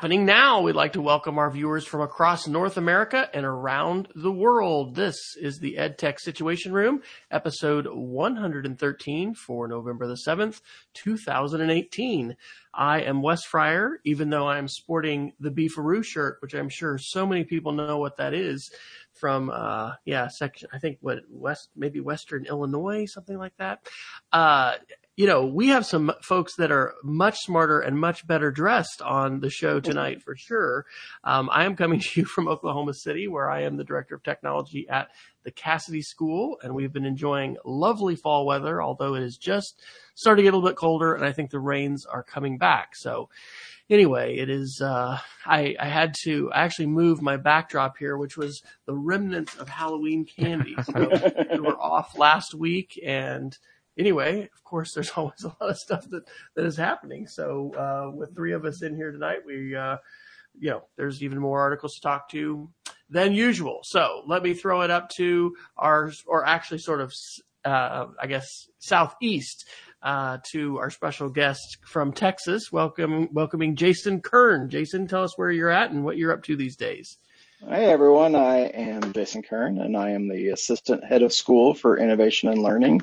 happening now. We'd like to welcome our viewers from across North America and around the world. This is the EdTech Situation Room, episode 113 for November the 7th, 2018. I am Wes Fryer, even though I am sporting the Beefaroo shirt, which I'm sure so many people know what that is from, Western Illinois, something like that. You know, we have some folks that are much smarter and much better dressed on the show tonight for sure. I am coming to you from Oklahoma City, where I am the director of technology at the Cassidy School, and we've been enjoying lovely fall weather, although it is just starting to get a little bit colder, and I think the rains are coming back. So anyway, it is, I had to actually move my backdrop here, which was the remnants of Halloween candy. So we were off last week, and anyway, of course, there's always a lot of stuff that is happening. So with three of us in here tonight, we, there's even more articles to talk to than usual. So let me throw it up to southeast to our special guest from Texas, welcoming Jason Kern. Jason, tell us where you're at and what you're up to these days. Hi, everyone. I am Jason Kern, and I am the assistant head of school for innovation and learning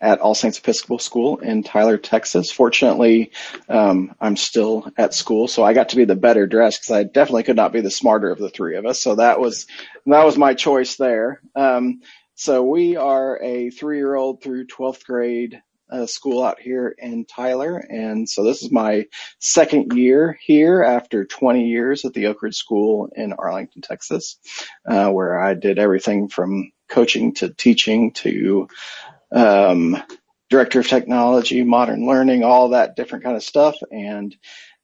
at All Saints Episcopal School in Tyler, Texas. Fortunately, I'm still at school, so I got to be the better dressed because I definitely could not be the smarter of the three of us. So that was my choice there. So we are a 3-year-old through 12th grade school out here in Tyler. And so this is my second year here after 20 years at the Oak Ridge School in Arlington, Texas, where I did everything from coaching to teaching to director of technology, modern learning, all that different kind of stuff, and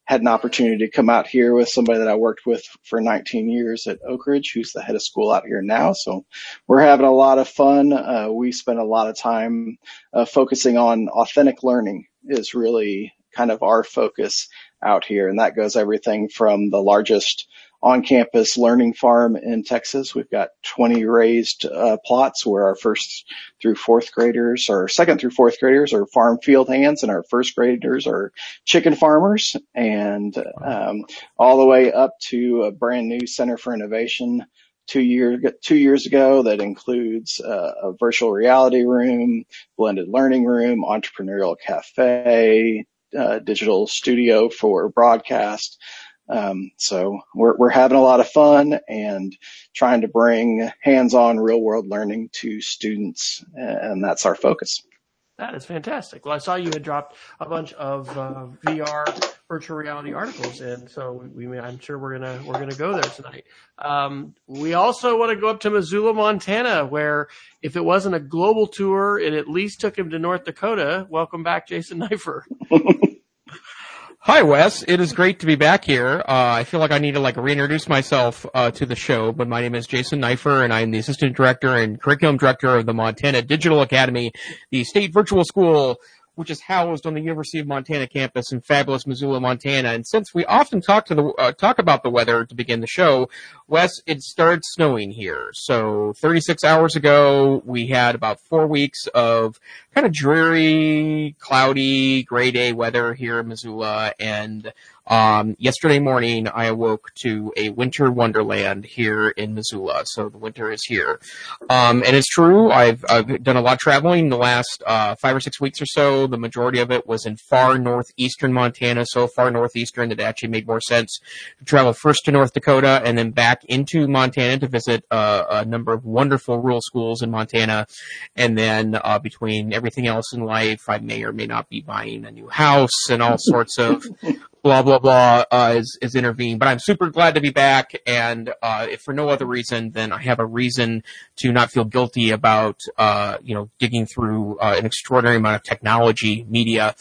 had an opportunity to come out here with somebody that I worked with for 19 years at Oak Ridge, who's the head of school out here now. So we're having a lot of fun. We spend a lot of time focusing on authentic learning is really kind of our focus out here. And that goes everything from the largest on-campus learning farm in Texas. We've got 20 raised plots where our second through fourth graders are farm field hands and our first graders are chicken farmers, and all the way up to a brand new Center for Innovation 2 years ago that includes a virtual reality room, blended learning room, entrepreneurial cafe, digital studio for broadcast. So we're having a lot of fun and trying to bring hands-on real-world learning to students, and that's our focus. That is fantastic. Well, I saw you had dropped a bunch of VR virtual reality articles in, so I'm sure we're gonna go there tonight. We also want to go up to Missoula, Montana, where if it wasn't a global tour, it at least took him to North Dakota. Welcome back, Jason Knifer. Hi, Wes. It is great to be back here. I feel like I need to reintroduce myself to the show, but my name is Jason Knifer, and I am the assistant director and curriculum director of the Montana Digital Academy, the state virtual school, which is housed on the University of Montana campus in fabulous Missoula, Montana. And since we often talk about the weather to begin the show, Wes, it started snowing here. So 36 hours ago, we had about 4 weeks of kind of dreary, cloudy, gray day weather here in Missoula. And yesterday morning, I awoke to a winter wonderland here in Missoula. So the winter is here. And it's true. I've done a lot of traveling in the last 5 or 6 weeks or so. The majority of it was in far northeastern Montana, so far northeastern that it actually made more sense to travel first to North Dakota and then back into Montana to visit a number of wonderful rural schools in Montana. And then between everything else in life, I may or may not be buying a new house and all sorts of blah, blah, blah, is intervened. But I'm super glad to be back, and if for no other reason, then I have a reason to not feel guilty about, digging through an extraordinary amount of technology, media,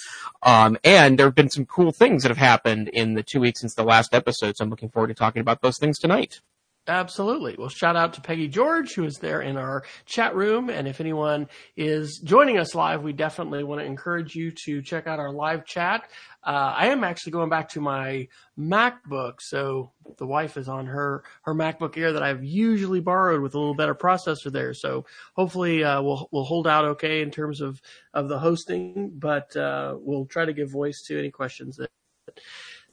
and there have been some cool things that have happened in the 2 weeks since the last episode, so I'm looking forward to talking about those things tonight. Absolutely. Well, shout out to Peggy George, who is there in our chat room. And if anyone is joining us live, we definitely want to encourage you to check out our live chat. I am actually going back to my MacBook. So the wife is on her MacBook Air that I've usually borrowed with a little better processor there. So hopefully, we'll hold out okay in terms of the hosting, but, we'll try to give voice to any questions that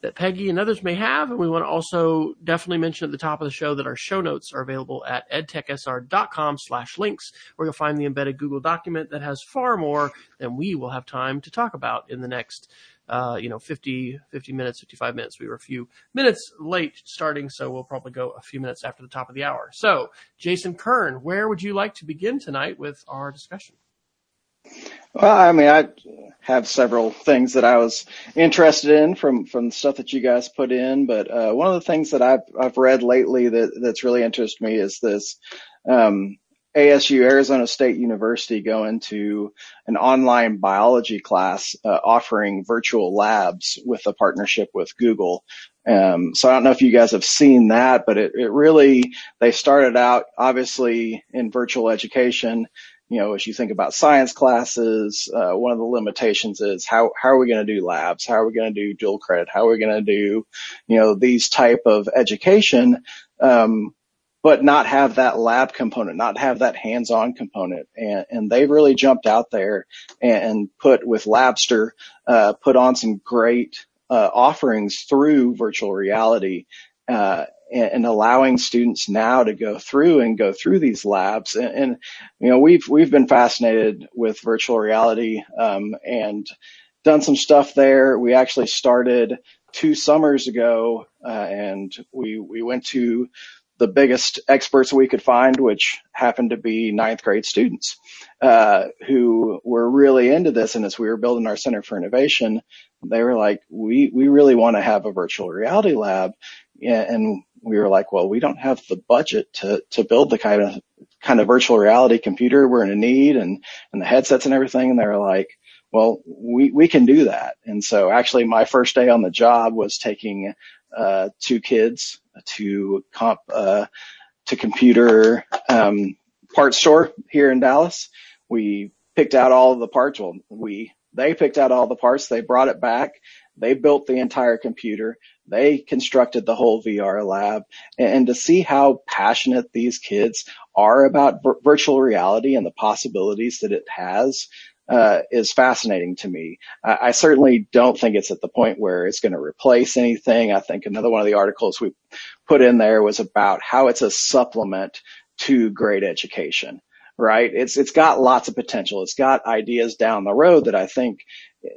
that Peggy and others may have. And we want to also definitely mention at the top of the show that our show notes are available at edtechsr.com/links, where you'll find the embedded Google document that has far more than we will have time to talk about in the next 55 minutes. We were a few minutes late starting, so we'll probably go a few minutes after the top of the hour. So, Jason Kern, where would you like to begin tonight with our discussion? Well, I mean, I have several things that I was interested in from the stuff that you guys put in, but one of the things that I've read lately that's really interested me is this ASU, Arizona State University, going to an online biology class offering virtual labs with a partnership with Google. So I don't know if you guys have seen that, but it really, they started out obviously in virtual education. You know, as you think about science classes, one of the limitations is how are we going to do labs? How are we going to do dual credit? How are we going to do, these type of education? But not have that lab component, not have that hands-on component. And they really jumped out there and put on some great offerings through virtual reality and allowing students now to go through these labs. And we've been fascinated with virtual reality and done some stuff there. We actually started 2 summers ago and we went to the biggest experts we could find, which happened to be 9th grade students, who were really into this. And as we were building our Center for Innovation, they were like, we really want to have a virtual reality lab. And we were like, well, we don't have the budget to build the kind of virtual reality computer we're going to need and the headsets and everything. And they were like, well, we can do that. And so actually my first day on the job was taking 2 kids to computer parts store here in Dallas. We picked out all of the parts. Well, they picked out all the parts. They brought it back. They built the entire computer. They constructed the whole VR lab. And to see how passionate these kids are about virtual reality and the possibilities that it has is fascinating to me. I certainly don't think it's at the point where it's going to replace anything. I think another one of the articles we put in there was about how it's a supplement to grade education, right? It's got lots of potential. It's got ideas down the road that I think,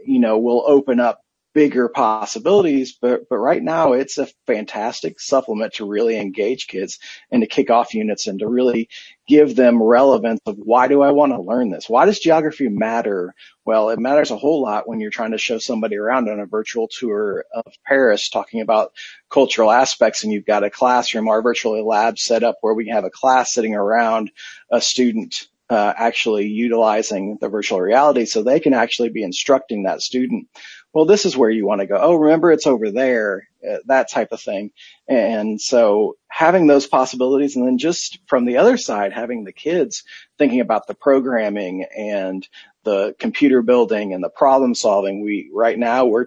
will open up bigger possibilities, but right now it's a fantastic supplement to really engage kids and to kick off units and to really give them relevance of why do I want to learn this? Why does geography matter? Well, it matters a whole lot when you're trying to show somebody around on a virtual tour of Paris talking about cultural aspects, and you've got a classroom, our virtual lab set up where we have a class sitting around a student actually utilizing the virtual reality so they can actually be instructing that student. Well, this is where you want to go. Oh, remember, it's over there, that type of thing. And so having those possibilities, and then just from the other side, having the kids thinking about the programming and the computer building and the problem solving. Our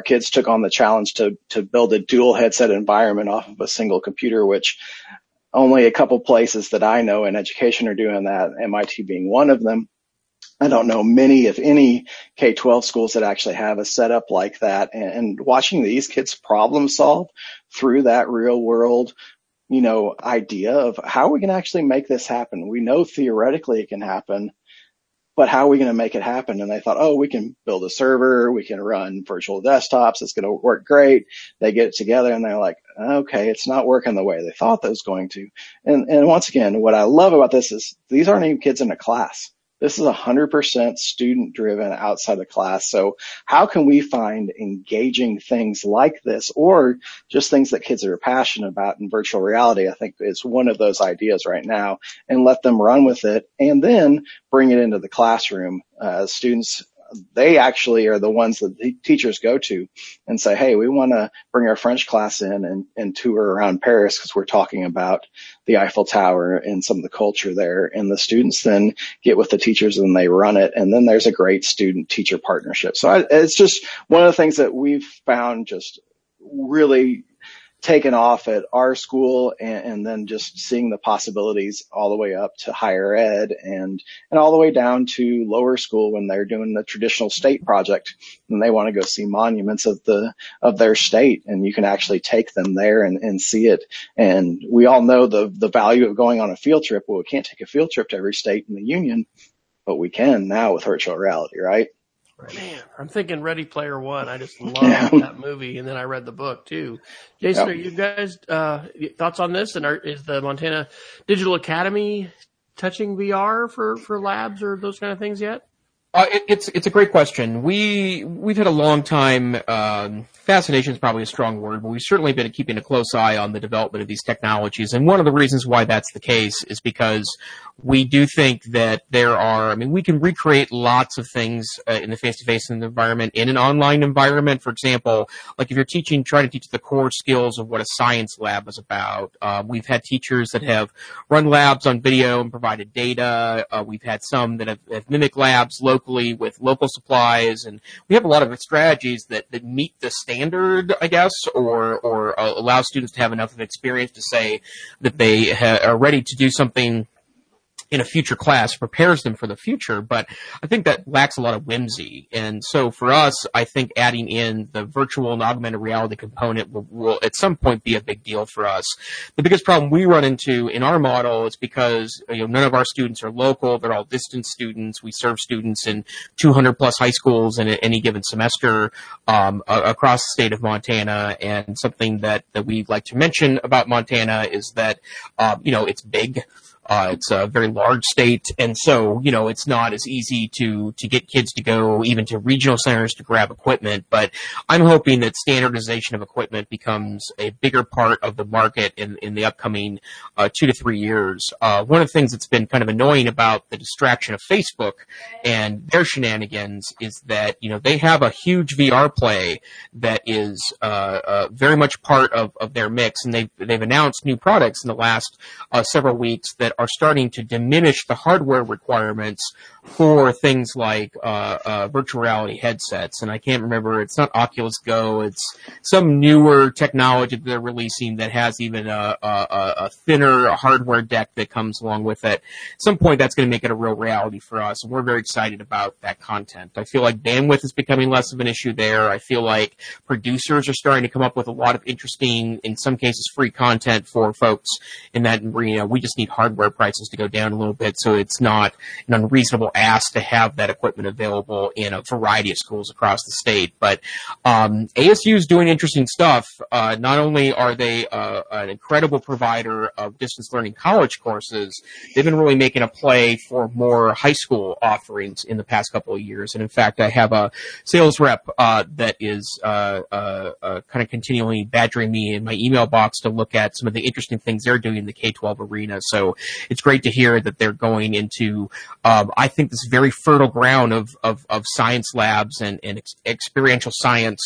kids took on the challenge to build a dual headset environment off of a single computer, which only a couple places that I know in education are doing that, MIT being one of them. I don't know many, if any, K-12 schools that actually have a setup like that. And watching these kids problem solve through that real world, idea of how we can actually make this happen. We know theoretically it can happen, but how are we going to make it happen? And they thought, oh, we can build a server. We can run virtual desktops. It's going to work great. They get it together and they're like, okay, it's not working the way they thought that was going to. And once again, what I love about this is these aren't even kids in a class. This is 100% student driven outside the class. So how can we find engaging things like this, or just things that kids are passionate about in virtual reality? I think is one of those ideas right now, and let them run with it and then bring it into the classroom. Students, they actually are the ones that the teachers go to and say, hey, we want to bring our French class in and tour around Paris because we're talking about the Eiffel Tower and some of the culture there. And the students then get with the teachers and they run it. And then there's a great student-teacher partnership. So it's just one of the things that we've found just really taken off at our school, and then just seeing the possibilities all the way up to higher ed and all the way down to lower school when they're doing the traditional state project and they want to go see monuments of their state, and you can actually take them there and see it. And we all know the value of going on a field trip. Well, we can't take a field trip to every state in the union, but we can now with virtual reality, right? Right. Man, I'm thinking Ready Player One. I just love that movie, and then I read the book too. Jason, are you guys thoughts on this? And is the Montana Digital Academy touching VR for labs or those kind of things yet? It's a great question. We've had a long time. Fascination is probably a strong word, but we've certainly been keeping a close eye on the development of these technologies. And one of the reasons why that's the case is because we do think that we can recreate lots of things in the face-to-face environment, in an online environment. For example, like if you're trying to teach the core skills of what a science lab is about. We've had teachers that have run labs on video and provided data. We've had some that have mimicked labs locally with local supplies. And we have a lot of strategies that meet the standard, I guess, or allow students to have enough of experience to say that they are ready to do something in a future class, prepares them for the future. But I think that lacks a lot of whimsy. And so for us, I think adding in the virtual and augmented reality component will at some point be a big deal for us. The biggest problem we run into in our model is because none of our students are local. They're all distance students. We serve students in 200 plus high schools in any given semester across the state of Montana. And something that we'd like to mention about Montana is that, it's big. It's a very large state, and so, it's not as easy to get kids to go even to regional centers to grab equipment, but I'm hoping that standardization of equipment becomes a bigger part of the market in the upcoming 2 to 3 years. One of the things that's been kind of annoying about the distraction of Facebook and their shenanigans is that, they have a huge VR play that is very much part of their mix, and they've announced new products in the last several weeks that are starting to diminish the hardware requirements for things like virtual reality headsets. And I can't remember, it's not Oculus Go, it's some newer technology that they're releasing that has even a thinner hardware deck that comes along with it. At some point, that's going to make it a real reality for us, and we're very excited about that content. I feel like bandwidth is becoming less of an issue there. I feel like producers are starting to come up with a lot of interesting, in some cases, free content for folks in that arena. We just need hardware prices to go down a little bit, so it's not an unreasonable ask to have that equipment available in a variety of schools across the state. But ASU is doing interesting stuff. Not only are they an incredible provider of distance learning college courses, they've been really making a play for more high school offerings in the past couple of years. And in fact, I have a sales rep that is kind of continually badgering me in my email box to look at some of the interesting things they're doing in the K-12 arena. So it's great to hear that they're going into, I think, this very fertile ground of science labs and experiential science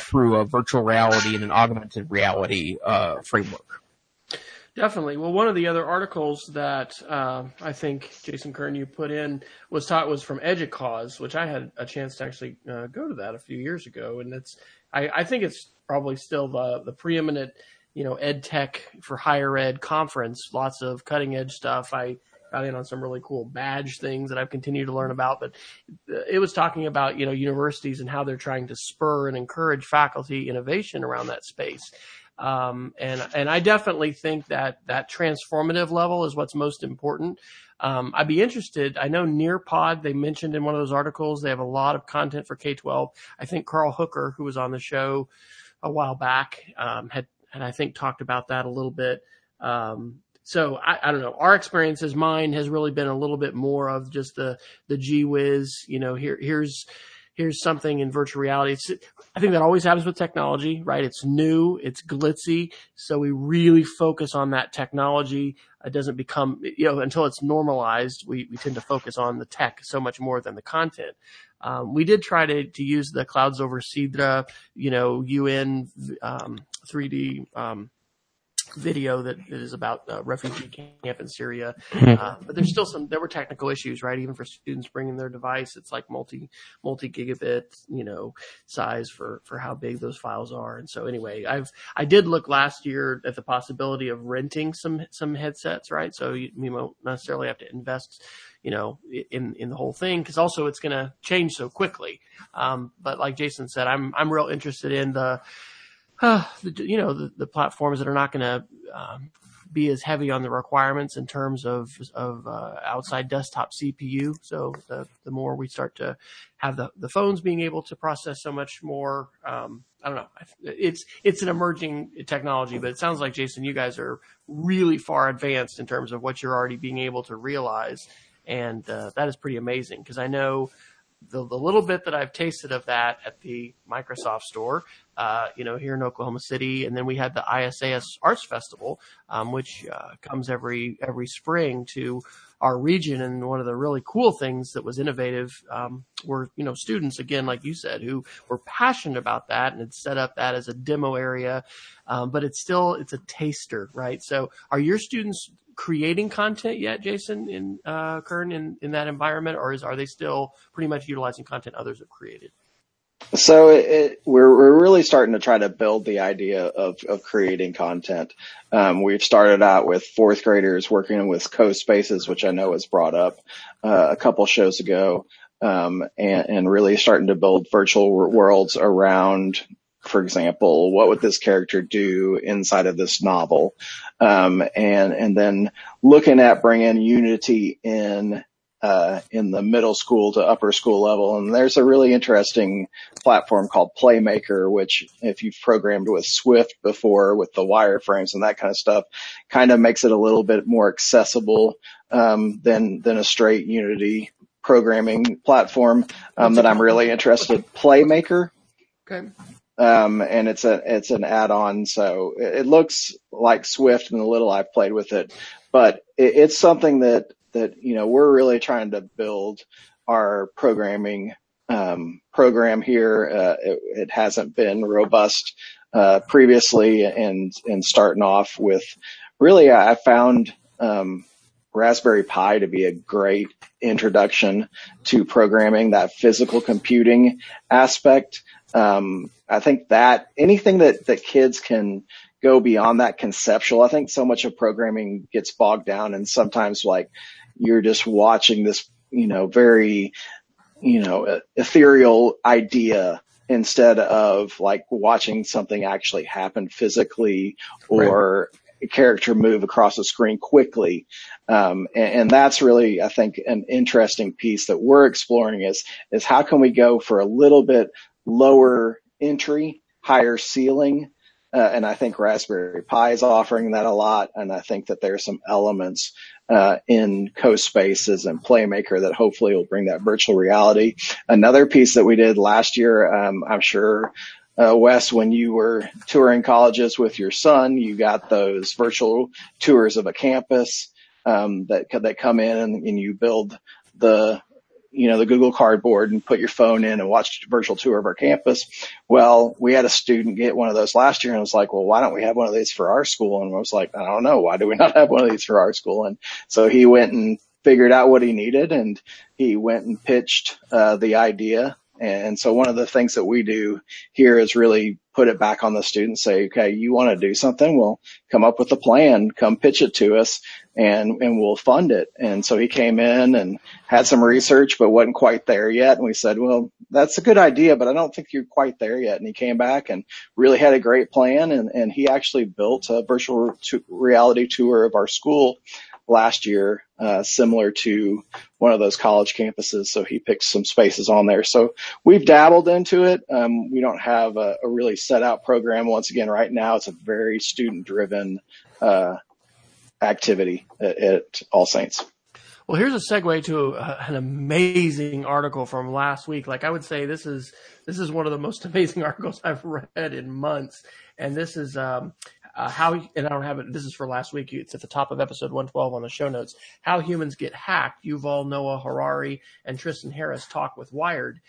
through a virtual reality and an augmented reality framework. Definitely. Well, one of the other articles that I think, Jason Kern, you put in was from EDUCAUSE, which I had a chance to actually go to that a few years ago. And I think it's probably still the preeminent ed tech for higher ed conference, lots of cutting edge stuff. I got in on some really cool badge things that I've continued to learn about, but it was talking about, universities and how they're trying to spur and encourage faculty innovation around that space. And I definitely think that transformative level is what's most important. I'd be interested. I know Nearpod, they mentioned in one of those articles, they have a lot of content for K-12. I think Carl Hooker, who was on the show a while back, had I think talked about that a little bit. So I don't know. Our experience as mine has really been a little bit more of just the gee whiz, here's something in virtual reality. I think that always happens with technology, right? It's new, it's glitzy. So we really focus on that technology. It doesn't become, until it's normalized, we tend to focus on the tech so much more than the content. We did try to use the Clouds over Sidra, 3D video that is about refugee camp in Syria. But there's still there were technical issues, right? Even for students bringing their device, it's like multi-gigabit, size for how big those files are. And so anyway, I did look last year at the possibility of renting some headsets, right? So you won't necessarily have to invest, in the whole thing, because also it's going to change so quickly. But like Jason said, I'm real interested in the platforms that are not going to be as heavy on the requirements in terms of outside desktop CPU. So the more we start to have the phones being able to process so much more, I don't know. It's an emerging technology, but it sounds like, Jason, you guys are really far advanced in terms of what you're already being able to realize. And that is pretty amazing, because I know the little bit that I've tasted of that at the Microsoft store, here in Oklahoma City. And then we had the ISAS Arts Festival, which comes every spring to our region. And one of the really cool things that was innovative were, students, again, like you said, who were passionate about that and had set up that as a demo area. But it's a taster, right? So are your students creating content yet, Jason, in that environment, or are they still pretty much utilizing content others have created? So we're really starting to try to build the idea of creating content. We've started out with fourth graders working with CoSpaces, which I know was brought up a couple shows ago, and really starting to build virtual worlds around, for example, what would this character do inside of this novel? And then looking at bringing Unity in the middle school to upper school level. And there's a really interesting platform called Playmaker, which, if you've programmed with Swift before with the wireframes and that kind of stuff, kind of makes it a little bit more accessible, than a straight Unity programming platform, that I'm really interested. Playmaker. Okay. And it's an add-on, so it looks like Swift and the little I've played with it, but it's something that we're really trying to build our programming program here. It hasn't been robust previously, and starting off with, really, I found Raspberry Pi to be a great introduction to programming, that physical computing aspect. I think that anything that kids can go beyond that conceptual, I think so much of programming gets bogged down, and sometimes like you're just watching this, very, ethereal idea instead of like watching something actually happen physically, or a character move across the screen quickly. And that's really, I think, an interesting piece that we're exploring is how can we go for a little bit lower entry, higher ceiling, and I think Raspberry Pi is offering that a lot. And I think that there are some elements in CoSpaces and Playmaker that hopefully will bring that virtual reality. Another piece that we did last year, I'm sure, Wes, when you were touring colleges with your son, you got those virtual tours of a campus that come in, and you build the Google Cardboard and put your phone in and watch a virtual tour of our campus. Well, we had a student get one of those last year, and I was like, well, why don't we have one of these for our school? And I was like, I don't know. Why do we not have one of these for our school? And so he went and figured out what he needed, and he went and pitched the idea. And so one of the things that we do here is really put it back on the student, say, okay, you want to do something? Well, come up with a plan, come pitch it to us, and we'll fund it. And so he came in and had some research, but wasn't quite there yet. And we said, well, that's a good idea, but I don't think you're quite there yet. And he came back and really had a great plan. And he actually built a virtual reality tour of our school last year, similar to one of those college campuses. So he picked some spaces on there. So we've dabbled into it. We don't have a really set out program. Once again, right now, it's a very student driven activity at All Saints. Well, here's a segue to an amazing article from last week. Like, I would say this is one of the most amazing articles I've read in months. And this is, and I don't have it, this is for last week, it's at the top of episode 112 on the show notes, How Humans Get Hacked, Yuval Noah Harari and Tristan Harris Talk with Wired.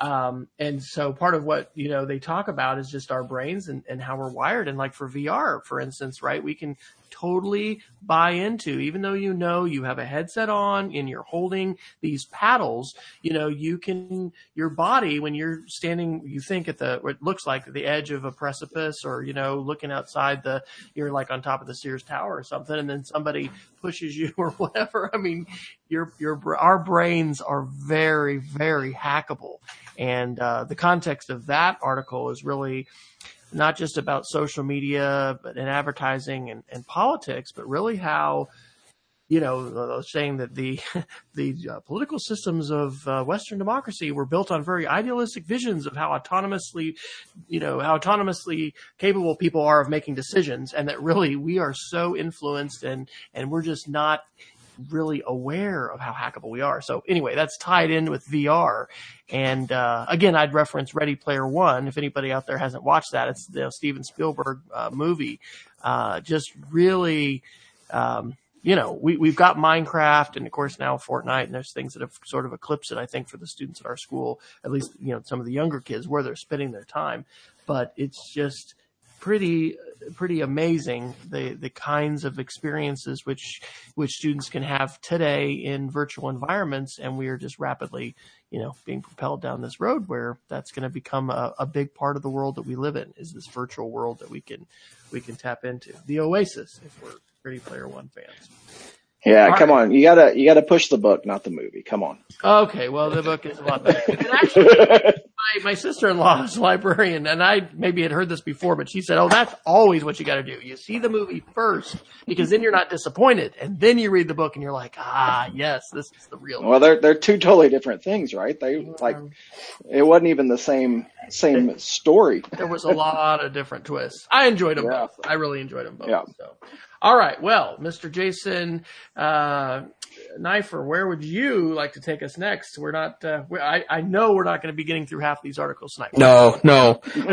And so part of what, you know, they talk about is just our brains and how we're wired. And like for VR, for instance, right, we can totally buy into, even though, you know, you have a headset on and you're holding these paddles, you know, you can, your body, when you're standing, you think at the, what looks like the edge of a precipice or, you know, looking outside the, you're like on top of the Sears Tower or something, and then somebody pushes you or whatever. I mean, our brains are very, very hackable. And the context of that article is really not just about social media but and advertising and politics, but really how, you know, saying that the political systems of Western democracy were built on very idealistic visions of how autonomously, you know, how autonomously capable people are of making decisions, and that really we are so influenced and we're just not really aware of how hackable we are. So anyway, that's tied in with VR. And again, I'd reference Ready Player One. If anybody out there hasn't watched that, it's the Steven Spielberg movie. Just really, you know, we've got Minecraft and of course now Fortnite, and there's things that have sort of eclipsed it, I think, for the students at our school, at least, you know, some of the younger kids, where they're spending their time. But it's just pretty amazing the kinds of experiences which students can have today in virtual environments, and we are just rapidly, you know, being propelled down this road where that's going to become a big part of the world that we live in, is this virtual world that we can tap into. The Oasis, if we're Ready Player One fans. Yeah, come on. You gotta push the book, not the movie. Come on. Okay, well, the book is a lot better. And actually, my sister-in-law is a librarian, and I maybe had heard this before, but she said, "Oh, that's always what you gotta do. You see the movie first, because then you're not disappointed, and then you read the book, and you're like, ah, yes, this is the real." Well, they're two totally different things, right? They like it wasn't even the same story. There was a lot of different twists. I enjoyed them both. I really enjoyed them both. Yeah. So. All right. Well, Mr. Jason Knifer, where would you like to take us next? We're not I know we're not going to be getting through half these articles tonight. No.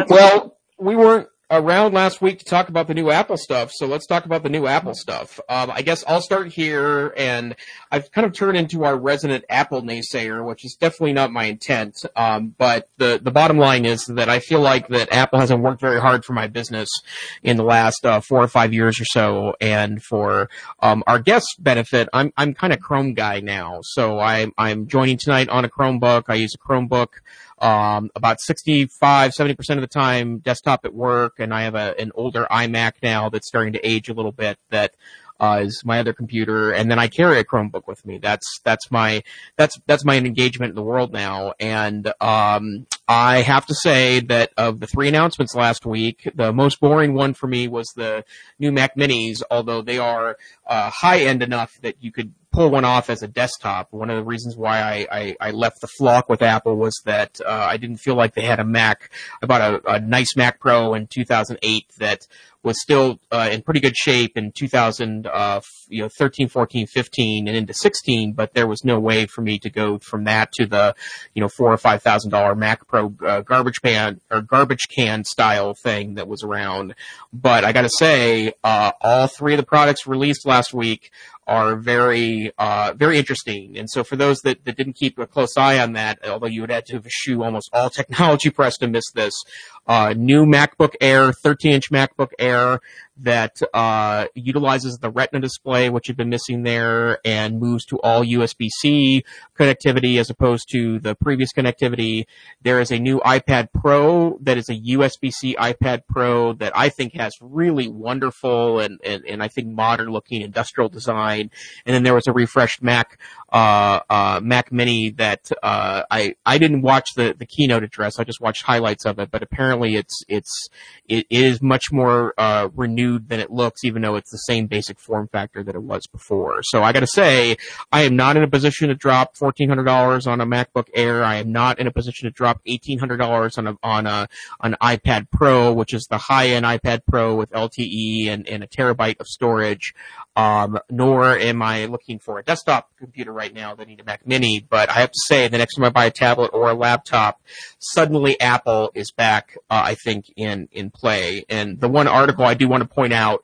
Well, we weren't around last week to talk about the new Apple stuff, so let's talk about the new Apple stuff. I guess I'll start here, and I've kind of turned into our resident Apple naysayer, which is definitely not my intent, but the bottom line is that I feel like that Apple hasn't worked very hard for my business in the last 4 or 5 years or so, and for our guest's benefit, I'm kind of Chrome guy now, so I'm joining tonight on a Chromebook. I use a Chromebook about 65-70% of the time, desktop at work, and I have an older iMac now that's starting to age a little bit, that is my other computer, and then I carry a Chromebook with me. That's my engagement in the world now. And I have to say that of the three announcements last week, the most boring one for me was the new Mac Minis, although they are high end enough that you could pull one off as a desktop. One of the reasons why I left the flock with Apple was that I didn't feel like they had a Mac. I bought a nice Mac Pro in 2008 that was still in pretty good shape in 2013, 14, 15, and into 16, but there was no way for me to go from that to the, you know, $4,000 or $5,000 Mac Pro garbage can style thing that was around. But I got to say, all three of the products released last week are very, very interesting. And so for those that didn't keep a close eye on that, although you would have to eschew almost all technology press to miss this, new MacBook Air, 13-inch MacBook Air that utilizes the Retina display, which had been missing there, and moves to all USB-C connectivity as opposed to the previous connectivity. There is a new iPad Pro that is a USB-C iPad Pro that I think has really wonderful and I think modern-looking industrial design. And then there was a refreshed Mac Mini that I didn't watch the keynote address. I just watched highlights of it, but apparently it is much more renewed than it looks, even though it's the same basic form factor that it was before. So I got to say, I am not in a position to drop $1,400 on a MacBook Air. I am not in a position to drop $1,800 on an iPad Pro, which is the high-end iPad Pro with LTE and a terabyte of storage. Nor am I looking for a desktop computer right now that needs a Mac Mini. But I have to say, the next time I buy a tablet or a laptop, suddenly Apple is back, I think, in play. And the one article I do want to point out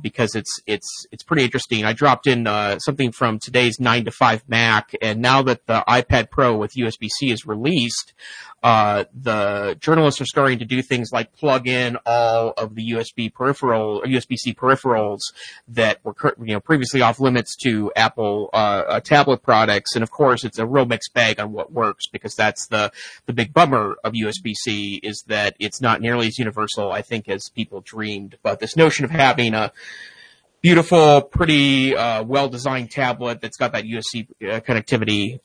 because it's pretty interesting. I dropped in something from today's 9-to-5 Mac, and now that the iPad Pro with USB-C is released, the journalists are starting to do things like plug in all of the USB-C peripherals that were previously off limits to Apple tablet products. And of course, it's a real mixed bag on what works, because that's the big bummer of USB-C, is that it's not nearly as universal, I think, as people dreamed. But this notion of having a beautiful, pretty, well-designed tablet that's got that USB connectivity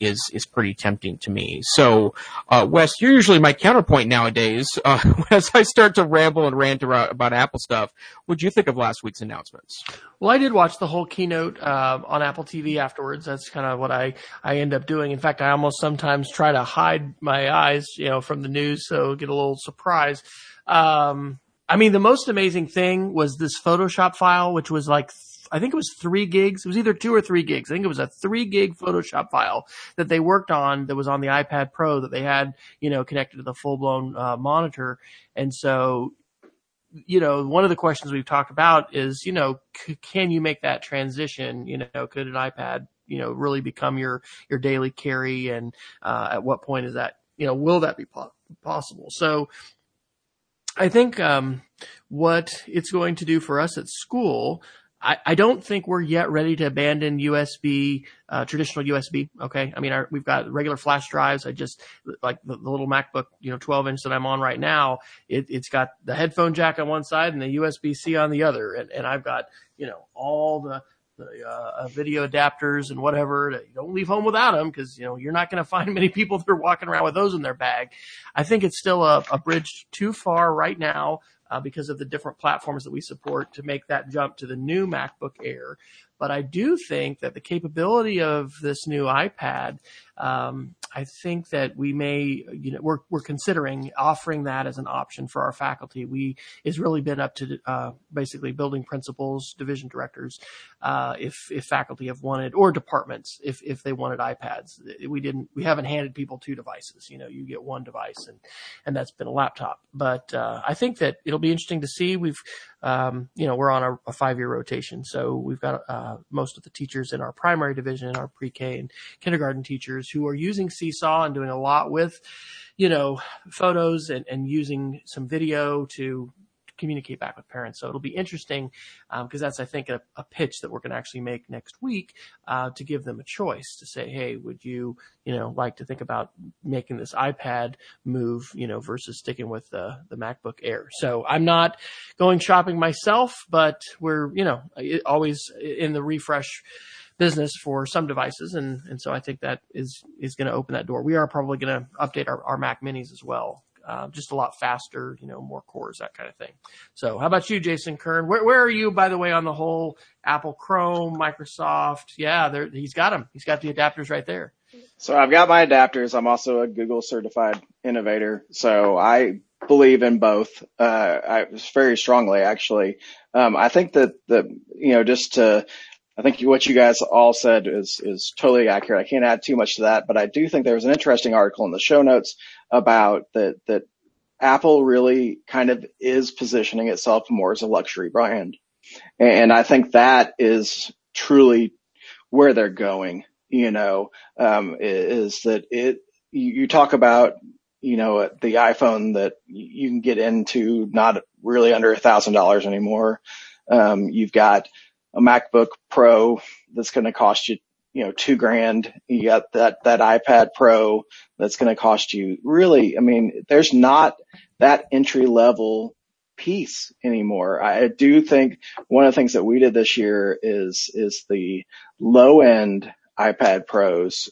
is pretty tempting to me. So, Wes, you're usually my counterpoint nowadays. As I start to ramble and rant about Apple stuff, what'd you think of last week's announcements? Well, I did watch the whole keynote on Apple TV afterwards. That's kind of what I end up doing. In fact, I almost sometimes try to hide my eyes, from the news, so get a little surprise. I mean, the most amazing thing was this Photoshop file, which was like, I think it was 3 gigs. It was either 2 or 3 gigs. I think it was a 3 gig Photoshop file that they worked on, that was on the iPad Pro, that they had, connected to the full blown monitor. And so, one of the questions we've talked about is, can you make that transition? Could an iPad, really become your daily carry? And at what point is that, will that be possible? So, I think what it's going to do for us at school, I don't think we're yet ready to abandon USB, traditional USB. Okay. I mean, we've got regular flash drives. I just like the little MacBook, 12 inch that I'm on right now. It's got the headphone jack on one side and the USB-C on the other. And I've got, all the video adapters and whatever. Don't leave home without them, because you're not going to find many people that are walking around with those in their bag. I think it's still a bridge too far right now because of the different platforms that we support to make that jump to the new MacBook Air. But I do think that the capability of this new iPad, I think that we may, we're considering offering that as an option for our faculty. It's really been up to basically building principals, division directors, if faculty have wanted, or departments if they wanted iPads. We haven't handed people 2 devices. You get 1 device, and that's been a laptop. But I think that it'll be interesting to see. We've we're on a 5-year rotation, so we've got most of the teachers in our primary division, in our pre-K and kindergarten teachers, who are using Seesaw and doing a lot with, photos and using some video to communicate back with parents. So it'll be interesting because that's, I think, a pitch that we're going to actually make next week to give them a choice to say, hey, would you, like to think about making this iPad move, versus sticking with the MacBook Air. So I'm not going shopping myself, but we're, always in the refresh business for some devices. And so I think that is going to open that door. We are probably going to update our Mac Minis as well. Just a lot faster, more cores, that kind of thing. So how about you, Jason Kern? Where are you, by the way, on the whole Apple Chrome, Microsoft? Yeah, he's got them. He's got the adapters right there. So I've got my adapters. I'm also a Google certified innovator. So I believe in both, very strongly, actually. I think that I think what you guys all said is totally accurate. I can't add too much to that, but I do think there was an interesting article in the show notes about that Apple really kind of is positioning itself more as a luxury brand. And I think that is truly where they're going, is that you talk about, the iPhone that you can get into not really under $1,000 anymore. You've got a MacBook Pro that's going to cost you, $2,000. You got that iPad Pro that's going to cost you really. I mean, there's not that entry level piece anymore. I do think one of the things that we did this year is the low end iPad Pros.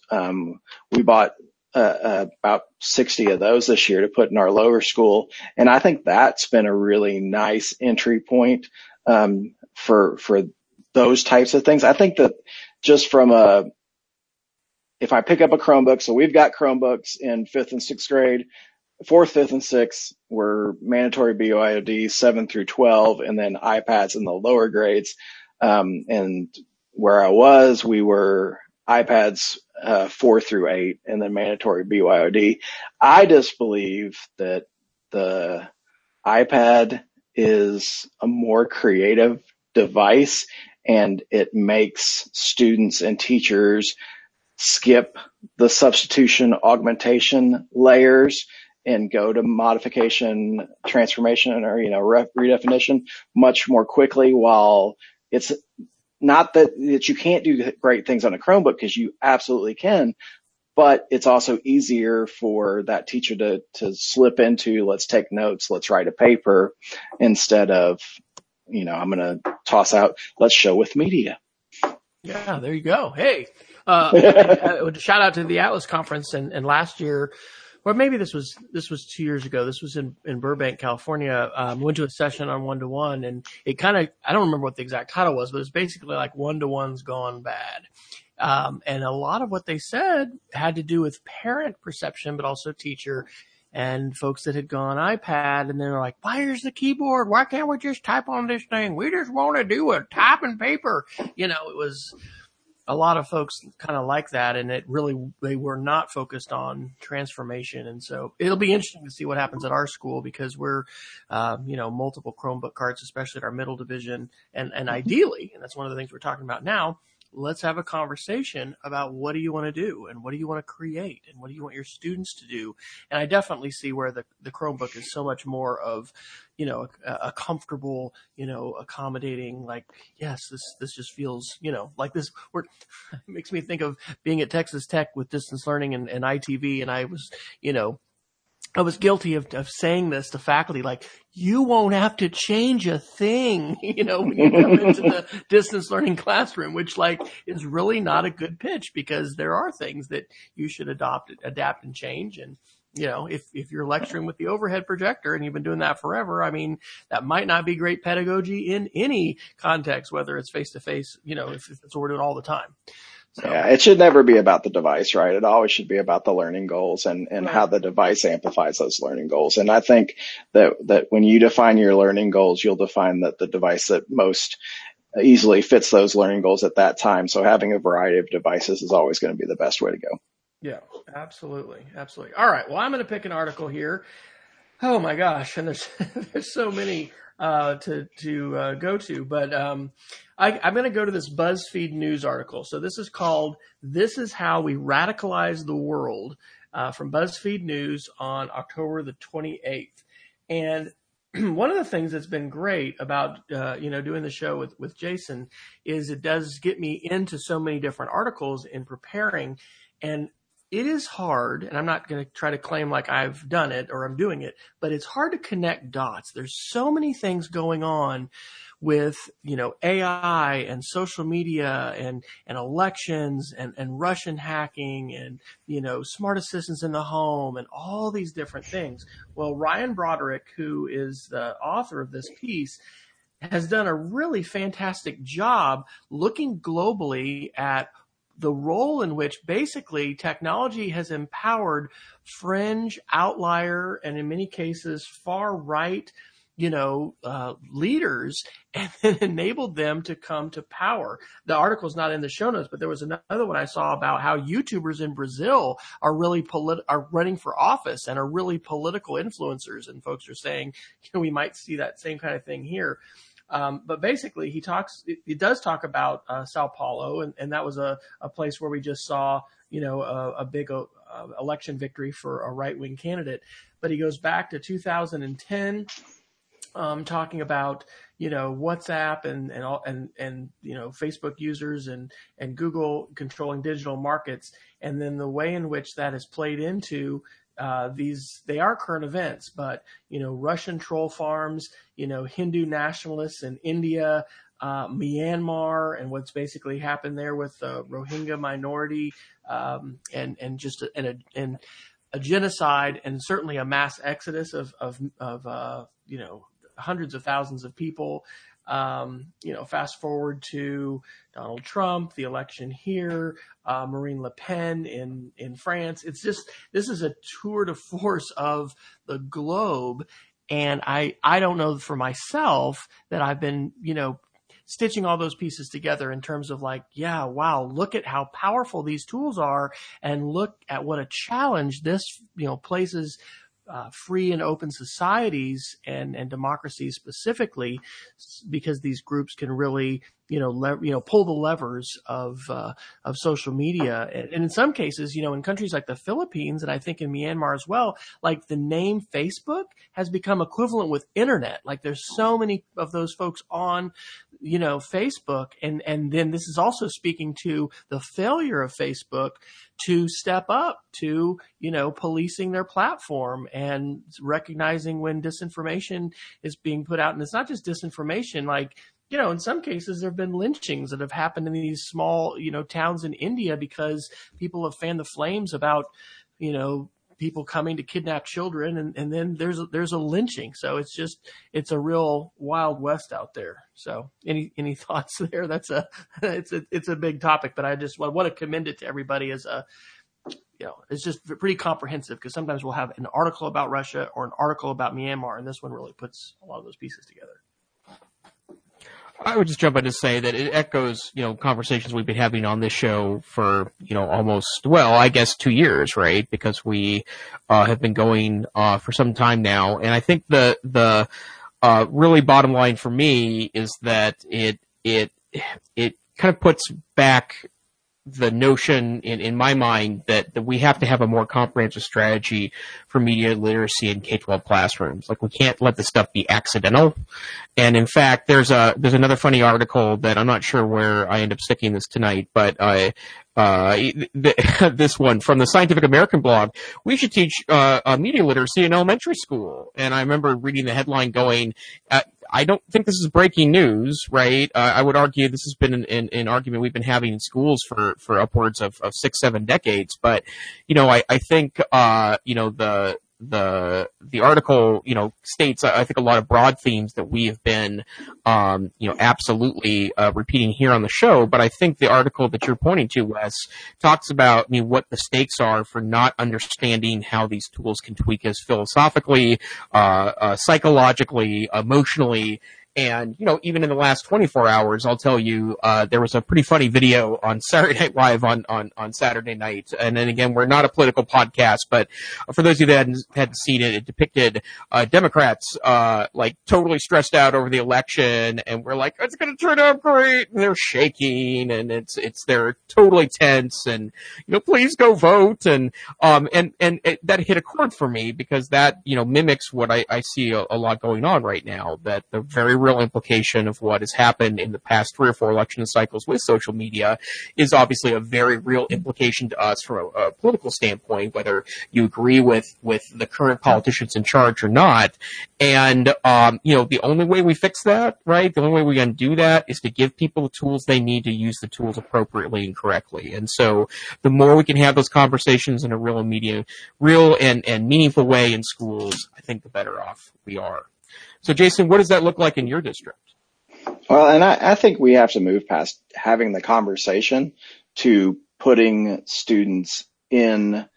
We bought about 60 of those this year to put in our lower school. And I think that's been a really nice entry point, for those types of things. I think that just if I pick up a Chromebook, so we've got Chromebooks in 5th and 6th grade, 4th, 5th, and 6th were mandatory BYOD, 7 through 12, and then iPads in the lower grades. And where I was, we were iPads 4 through 8, and then mandatory BYOD. I just believe that the iPad is a more creative device, and it makes students and teachers skip the substitution augmentation layers and go to modification, transformation, or, redefinition much more quickly. While it's not that you can't do great things on a Chromebook, because you absolutely can, but it's also easier for that teacher to slip into, let's take notes, let's write a paper, instead of, I'm going to toss out, let's show with media. Yeah, there you go. Hey, shout out to the Atlas conference. And last year, or maybe this was 2 years ago, this was in Burbank, California, went to a session on one-to-one, and it kind of, I don't remember what the exact title was, but it's basically like one-to-one's gone bad. And a lot of what they said had to do with parent perception, but also teacher and folks that had gone iPad, and they were like, where's the keyboard? Why can't we just type on this thing? We just want to do a type and paper. It was a lot of folks kind of like that, and it really, they were not focused on transformation. And so it'll be interesting to see what happens at our school, because we're, multiple Chromebook carts, especially at our middle division. And ideally, and that's one of the things we're talking about now, let's have a conversation about what do you want to do, and what do you want to create, and what do you want your students to do. And I definitely see where the Chromebook is so much more of, a comfortable, accommodating, like, yes, this just feels, like this. It makes me think of being at Texas Tech with distance learning and ITV. And I was guilty of saying this to faculty, like, you won't have to change a thing, when you come into the distance learning classroom, which is really not a good pitch, because there are things that you should adapt and change. And, if you're lecturing with the overhead projector and you've been doing that forever, that might not be great pedagogy in any context, whether it's face to face, if that's what we're doing all the time. So. Yeah, it should never be about the device, right? It always should be about the learning goals and how the device amplifies those learning goals. And I think that when you define your learning goals, you'll define that the device that most easily fits those learning goals at that time. So having a variety of devices is always going to be the best way to go. Yeah, absolutely. Absolutely. All right. Well, I'm going to pick an article here. Oh my gosh. And there's so many to go to, but I'm going to go to this BuzzFeed News article. So this is called "This is How We Radicalize the World," from BuzzFeed News on October the 28th. And one of the things that's been great about doing the show with Jason is it does get me into so many different articles in preparing. And it is hard, and I'm not going to try to claim like I've done it or I'm doing it, but it's hard to connect dots. There's so many things going on with, AI and social media and elections and Russian hacking and, smart assistants in the home and all these different things. Well, Ryan Broderick, who is the author of this piece, has done a really fantastic job looking globally at the role in which basically technology has empowered fringe, outlier, and in many cases far right, leaders, and then enabled them to come to power. The article's not in the show notes, but there was another one I saw about how YouTubers in Brazil are really are running for office and are really political influencers. And folks are saying, we might see that same kind of thing here. But basically he does talk about Sao Paulo, and that was a place where we just saw, a big election victory for a right-wing candidate. But he goes back to 2010, talking about, WhatsApp and Facebook users and Google controlling digital markets, and then the way in which that is played into they are current events, but, Russian troll farms, Hindu nationalists in India, Myanmar, and what's basically happened there with the Rohingya minority, and a genocide, and certainly a mass exodus of hundreds of thousands of people. Fast forward to Donald Trump, the election here, Marine Le Pen in France. It's just, this is a tour de force of the globe. And I don't know for myself that I've been, stitching all those pieces together in terms of look at how powerful these tools are, and look at what a challenge this, places free and open societies and democracies specifically, because these groups can really, pull the levers of social media. And in some cases, in countries like the Philippines, and I think in Myanmar as well, like the name Facebook has become equivalent with internet. Like there's so many of those folks on, Facebook. And then this is also speaking to the failure of Facebook to step up to, policing their platform and recognizing when disinformation is being put out. And it's not just disinformation, like, in some cases there have been lynchings that have happened in these small, towns in India because people have fanned the flames about, people coming to kidnap children. And then there's a lynching. So it's a real wild west out there. So any thoughts there? It's a big topic, but I want to commend it to everybody as it's just pretty comprehensive, because sometimes we'll have an article about Russia or an article about Myanmar. And this one really puts a lot of those pieces together. I would just jump in to say that it echoes, conversations we've been having on this show for, almost, 2 years, right? Because we have been going for some time now. And I think the really bottom line for me is that it kind of puts back the notion in my mind that we have to have a more comprehensive strategy for media literacy in K-12 classrooms. Like, we can't let this stuff be accidental. And in fact, there's another funny article that I'm not sure where I end up sticking this tonight, but this one from the Scientific American blog: we should teach media literacy in elementary school. And I remember reading the headline going, I don't think this is breaking news, right? I would argue this has been an argument we've been having in schools for upwards of 6-7 decades. But, I think, the article, states, I think, a lot of broad themes that we have been, absolutely repeating here on the show. But I think the article that you're pointing to, Wes, talks about, what the stakes are for not understanding how these tools can tweak us philosophically, psychologically, emotionally. And, even in the last 24 hours, I'll tell you, there was a pretty funny video on Saturday Night Live on Saturday night. And then again, we're not a political podcast, but for those of you that hadn't seen it, it depicted, Democrats, like totally stressed out over the election, and we're like, it's going to turn out great. And they're shaking, and they're totally tense, and, please go vote. And that hit a chord for me, because that, mimics what I see a lot going on right now, that the very real implication of what has happened in the past 3 or 4 election cycles with social media is obviously a very real implication to us from a political standpoint, whether you agree with the current politicians in charge or not. And, the only way we fix that, right, the only way we undo that is to give people the tools they need to use the tools appropriately and correctly. And so the more we can have those conversations in a real and meaningful way in schools, I think the better off we are. So, Jason, what does that look like in your district? Well, and I think we have to move past having the conversation to putting students in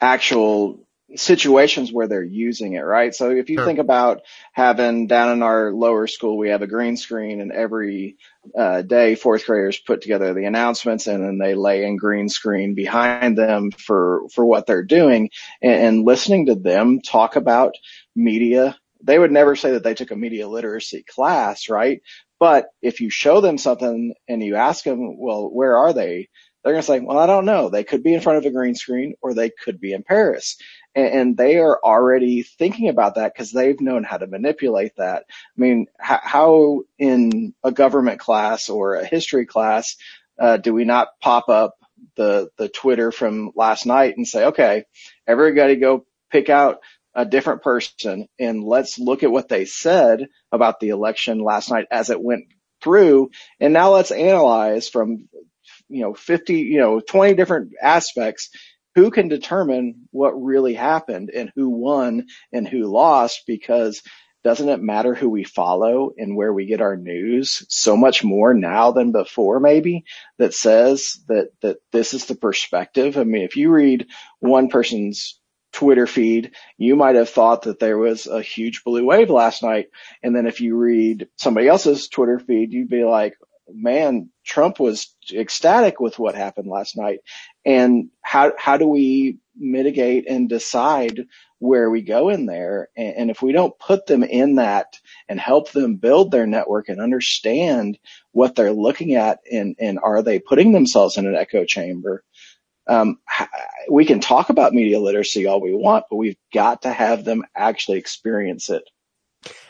actual situations where they're using it, right? So if you think about having down in our lower school, we have a green screen, and every day 4th graders put together the announcements, and then they lay in green screen behind them for what they're doing, and listening to them talk about media. They would never say that they took a media literacy class, right? But if you show them something and you ask them, well, where are they? They're going to say, well, I don't know. They could be in front of a green screen, or they could be in Paris. And they are already thinking about that because they've known how to manipulate that. I mean, how in a government class or a history class do we not pop up the Twitter from last night and say, okay, everybody go pick out a different person and let's look at what they said about the election last night as it went through. And now let's analyze from 20 different aspects, who can determine what really happened and who won and who lost, because doesn't it matter who we follow and where we get our news so much more now than before, maybe, that says that this is the perspective. I mean, if you read one person's Twitter feed, you might have thought that there was a huge blue wave last night. And then if you read somebody else's Twitter feed, you'd be like, man, Trump was ecstatic with what happened last night. And how do we mitigate and decide where we go in there? And if we don't put them in that and help them build their network and understand what they're looking at, and are they putting themselves in an echo chamber? We can talk about media literacy all we want, but we've got to have them actually experience it.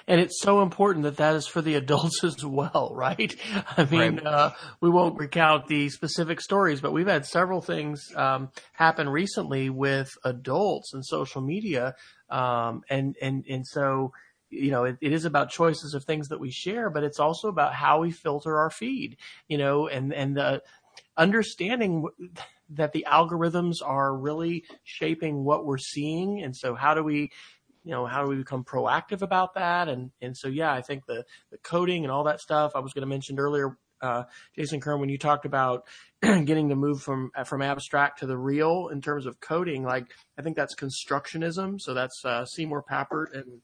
And it's so important that that is for the adults as well, right? I mean, right. We won't recount the specific stories, but we've had several things happen recently with adults and social media. And so, you know, it is about choices of things that we share, but it's also about how we filter our feed, you know, and the understanding that the algorithms are really shaping what we're seeing. And so how do we, you know, how do we become proactive about that? And so, yeah, I think the coding and all that stuff I was going to mention earlier, Jason Kern, when you talked about getting to move from abstract to the real in terms of coding, like I think that's constructionism. So that's Seymour Papert and,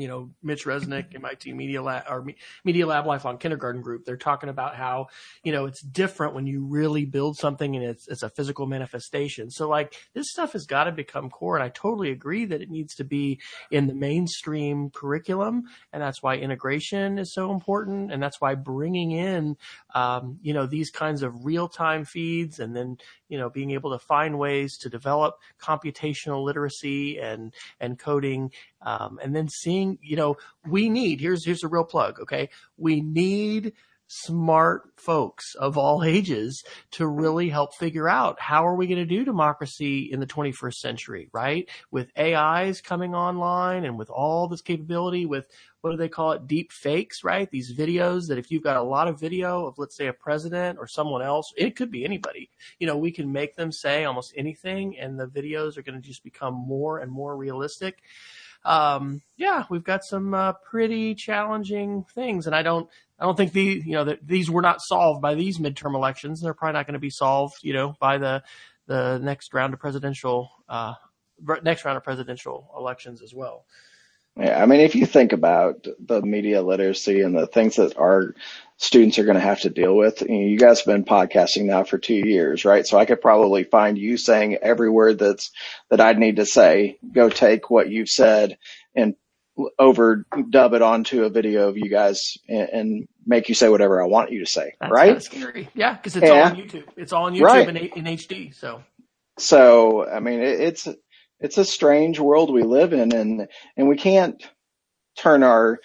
you know, Mitch Resnick, MIT Media Lab, or Media Lab Lifelong Kindergarten Group. They're talking about how, you know, it's different when you really build something and it's a physical manifestation. So like this stuff has got to become core. And I totally agree that it needs to be in the mainstream curriculum. And that's why integration is so important. And that's why bringing in, you know, these kinds of real time feeds, and then, you know, being able to find ways to develop computational literacy and coding. And then seeing, you know, we need, here's a real plug. Okay. We need smart folks of all ages to really help figure out how are we going to do democracy in the 21st century, right? With AIs coming online and with all this capability with, what do they call it? Deep fakes, right? These videos that if you've got a lot of video of, let's say, a president or someone else, it could be anybody, you know, we can make them say almost anything and the videos are going to just become more and more realistic. Yeah, we've got some pretty challenging things, and I don't think these were not solved by these midterm elections. They're probably not going to be solved, you know, by the next round of presidential elections as well. Yeah, I mean, if you think about the media literacy and the things that our students are going to have to deal with, you guys have been podcasting now for 2 years, right? So I could probably find you saying every word that I'd need to say. Go take what you've said and overdub it onto a video of you guys and make you say whatever I want you to say. That's right? That's scary. Yeah, because it's all on YouTube. It's all on YouTube, right. in HD. So I mean, it's a strange world we live in, and we can't turn our,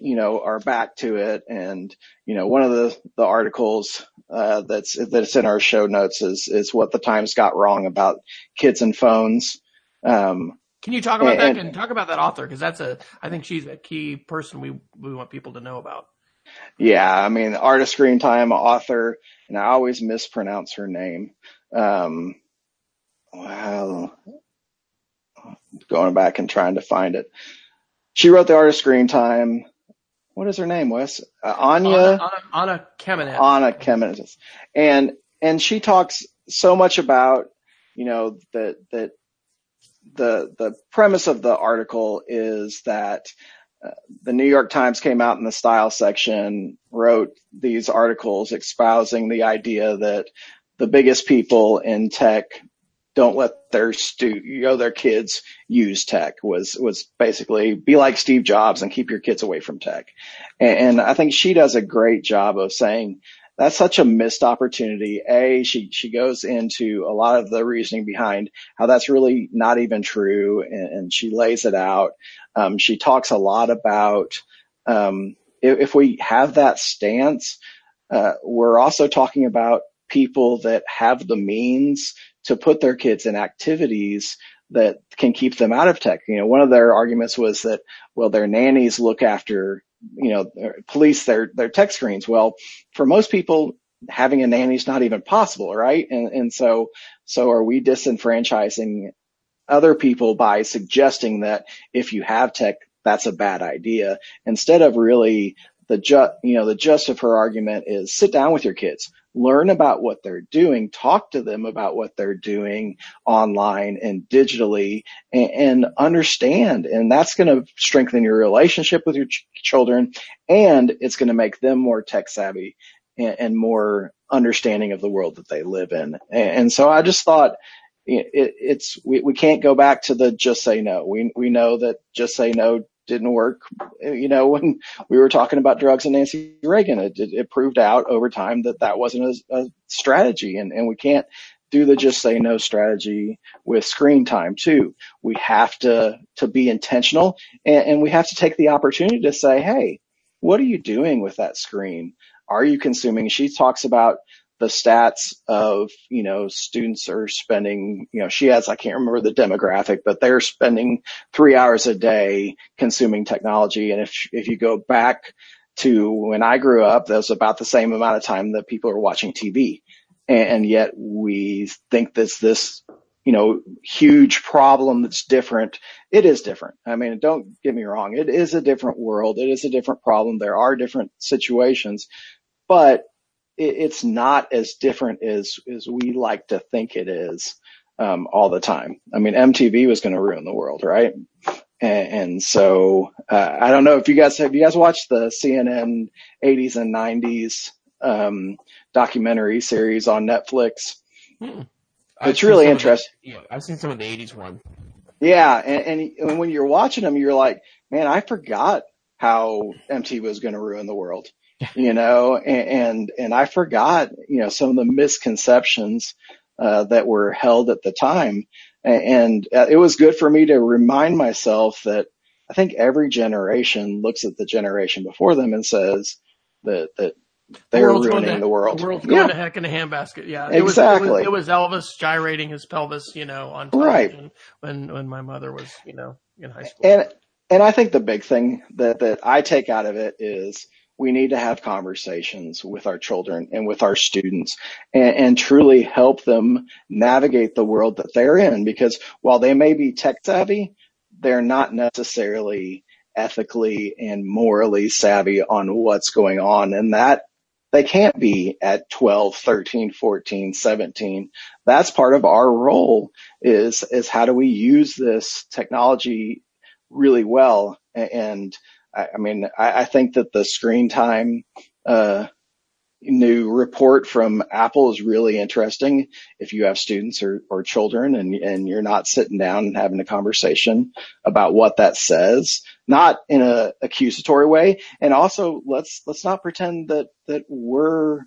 you know, our back to it. And, you know, one of the articles, that's in our show notes is what the Times got wrong about kids and phones. Can you talk about that and talk about that author? Cause I think she's a key person we want people to know about. Yeah. I mean, Art of Screen Time author, and I always mispronounce her name. Wow. Going back and trying to find it. She wrote The Art of Screen Time. What is her name, Wes? Anya Kamenetz. Anya Kamenetz. And she talks so much about, you know, that the premise of the article is that the New York Times came out in the style section, wrote these articles espousing the idea that the biggest people in tech don't let their kids use tech was basically be like Steve Jobs and keep your kids away from tech. And I think she does a great job of saying that's such a missed opportunity. She goes into a lot of the reasoning behind how that's really not even true. And she lays it out. She talks a lot about, if we have that stance, we're also talking about people that have the means to put their kids in activities that can keep them out of tech. You know, one of their arguments was that, well, their nannies look after, you know, police their tech screens. Well, for most people, having a nanny is not even possible, right? And so are we disenfranchising other people by suggesting that if you have tech, that's a bad idea, instead of really the gist of her argument is sit down with your kids, learn about what they're doing, talk to them about what they're doing online and digitally, and understand. And that's going to strengthen your relationship with your children, and it's going to make them more tech savvy. and more understanding of the world that they live in. And so I just thought we can't go back to the just say no. We know that just say no didn't work. You know, when we were talking about drugs and Nancy Reagan, it proved out over time that wasn't a strategy, and we can't do the just say no strategy with screen time too. We have to be intentional, and we have to take the opportunity to say, hey, what are you doing with that screen? Are you consuming? She talks about the stats of, you know, students are spending, you know, she has, I can't remember the demographic, but they're spending 3 hours a day consuming technology. And if you go back to when I grew up, that was about the same amount of time that people are watching TV. And yet we think that's this, you know, huge problem that's different. It is different. I mean, don't get me wrong. It is a different world. It is a different problem. There are different situations, but it's not as different as we like to think it is, all the time. I mean, MTV was going to ruin the world, right? And so, I don't know if have you guys watched the CNN 80s and 90s, documentary series on Netflix? Mm. It's really interesting. Yeah, I've seen some of the 80s one. Yeah, and when you're watching them, you're like, man, I forgot how MTV was going to ruin the world, you know, and I forgot, you know, some of the misconceptions that were held at the time. And it was good for me to remind myself that I think every generation looks at the generation before them and says that they're ruining the world. The world's going to heck in a handbasket. Yeah, exactly. It was Elvis gyrating his pelvis, you know, on television when my mother was, you know, in high school. And I think the big thing that I take out of it is we need to have conversations with our children and with our students and truly help them navigate the world that they're in, because while they may be tech savvy, they're not necessarily ethically and morally savvy on what's going on, and that they can't be at 12, 13, 14, 17. That's part of our role is how do we use this technology really well? And I mean, I think that the screen time, new report from Apple is really interesting. If you have students or children and you're not sitting down and having a conversation about what that says, not in a accusatory way. And also let's not pretend that we're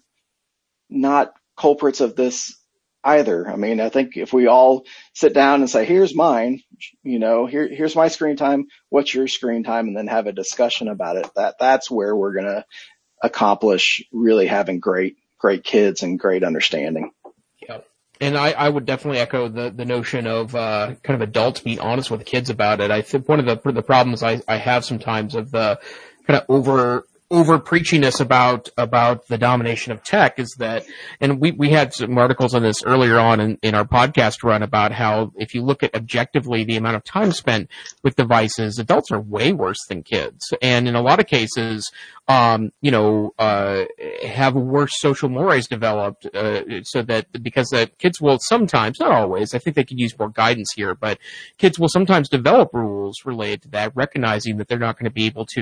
not culprits of this either. I mean, I think if we all sit down and say, here's mine, you know, here's my screen time, what's your screen time, and then have a discussion about it, that's where we're going to accomplish really having great kids and great understanding. Yeah. And I would definitely echo the notion of kind of adults being honest with kids about it. I think one of the problems I have sometimes of the kind of over preachiness about the domination of tech is that, and we had some articles on this earlier on in our podcast run about how if you look at objectively the amount of time spent with devices, adults are way worse than kids. And in a lot of cases, have worse social mores developed, so that because that kids will sometimes, not always, I think they could use more guidance here, but kids will sometimes develop rules related to that, recognizing that they're not going to be able to,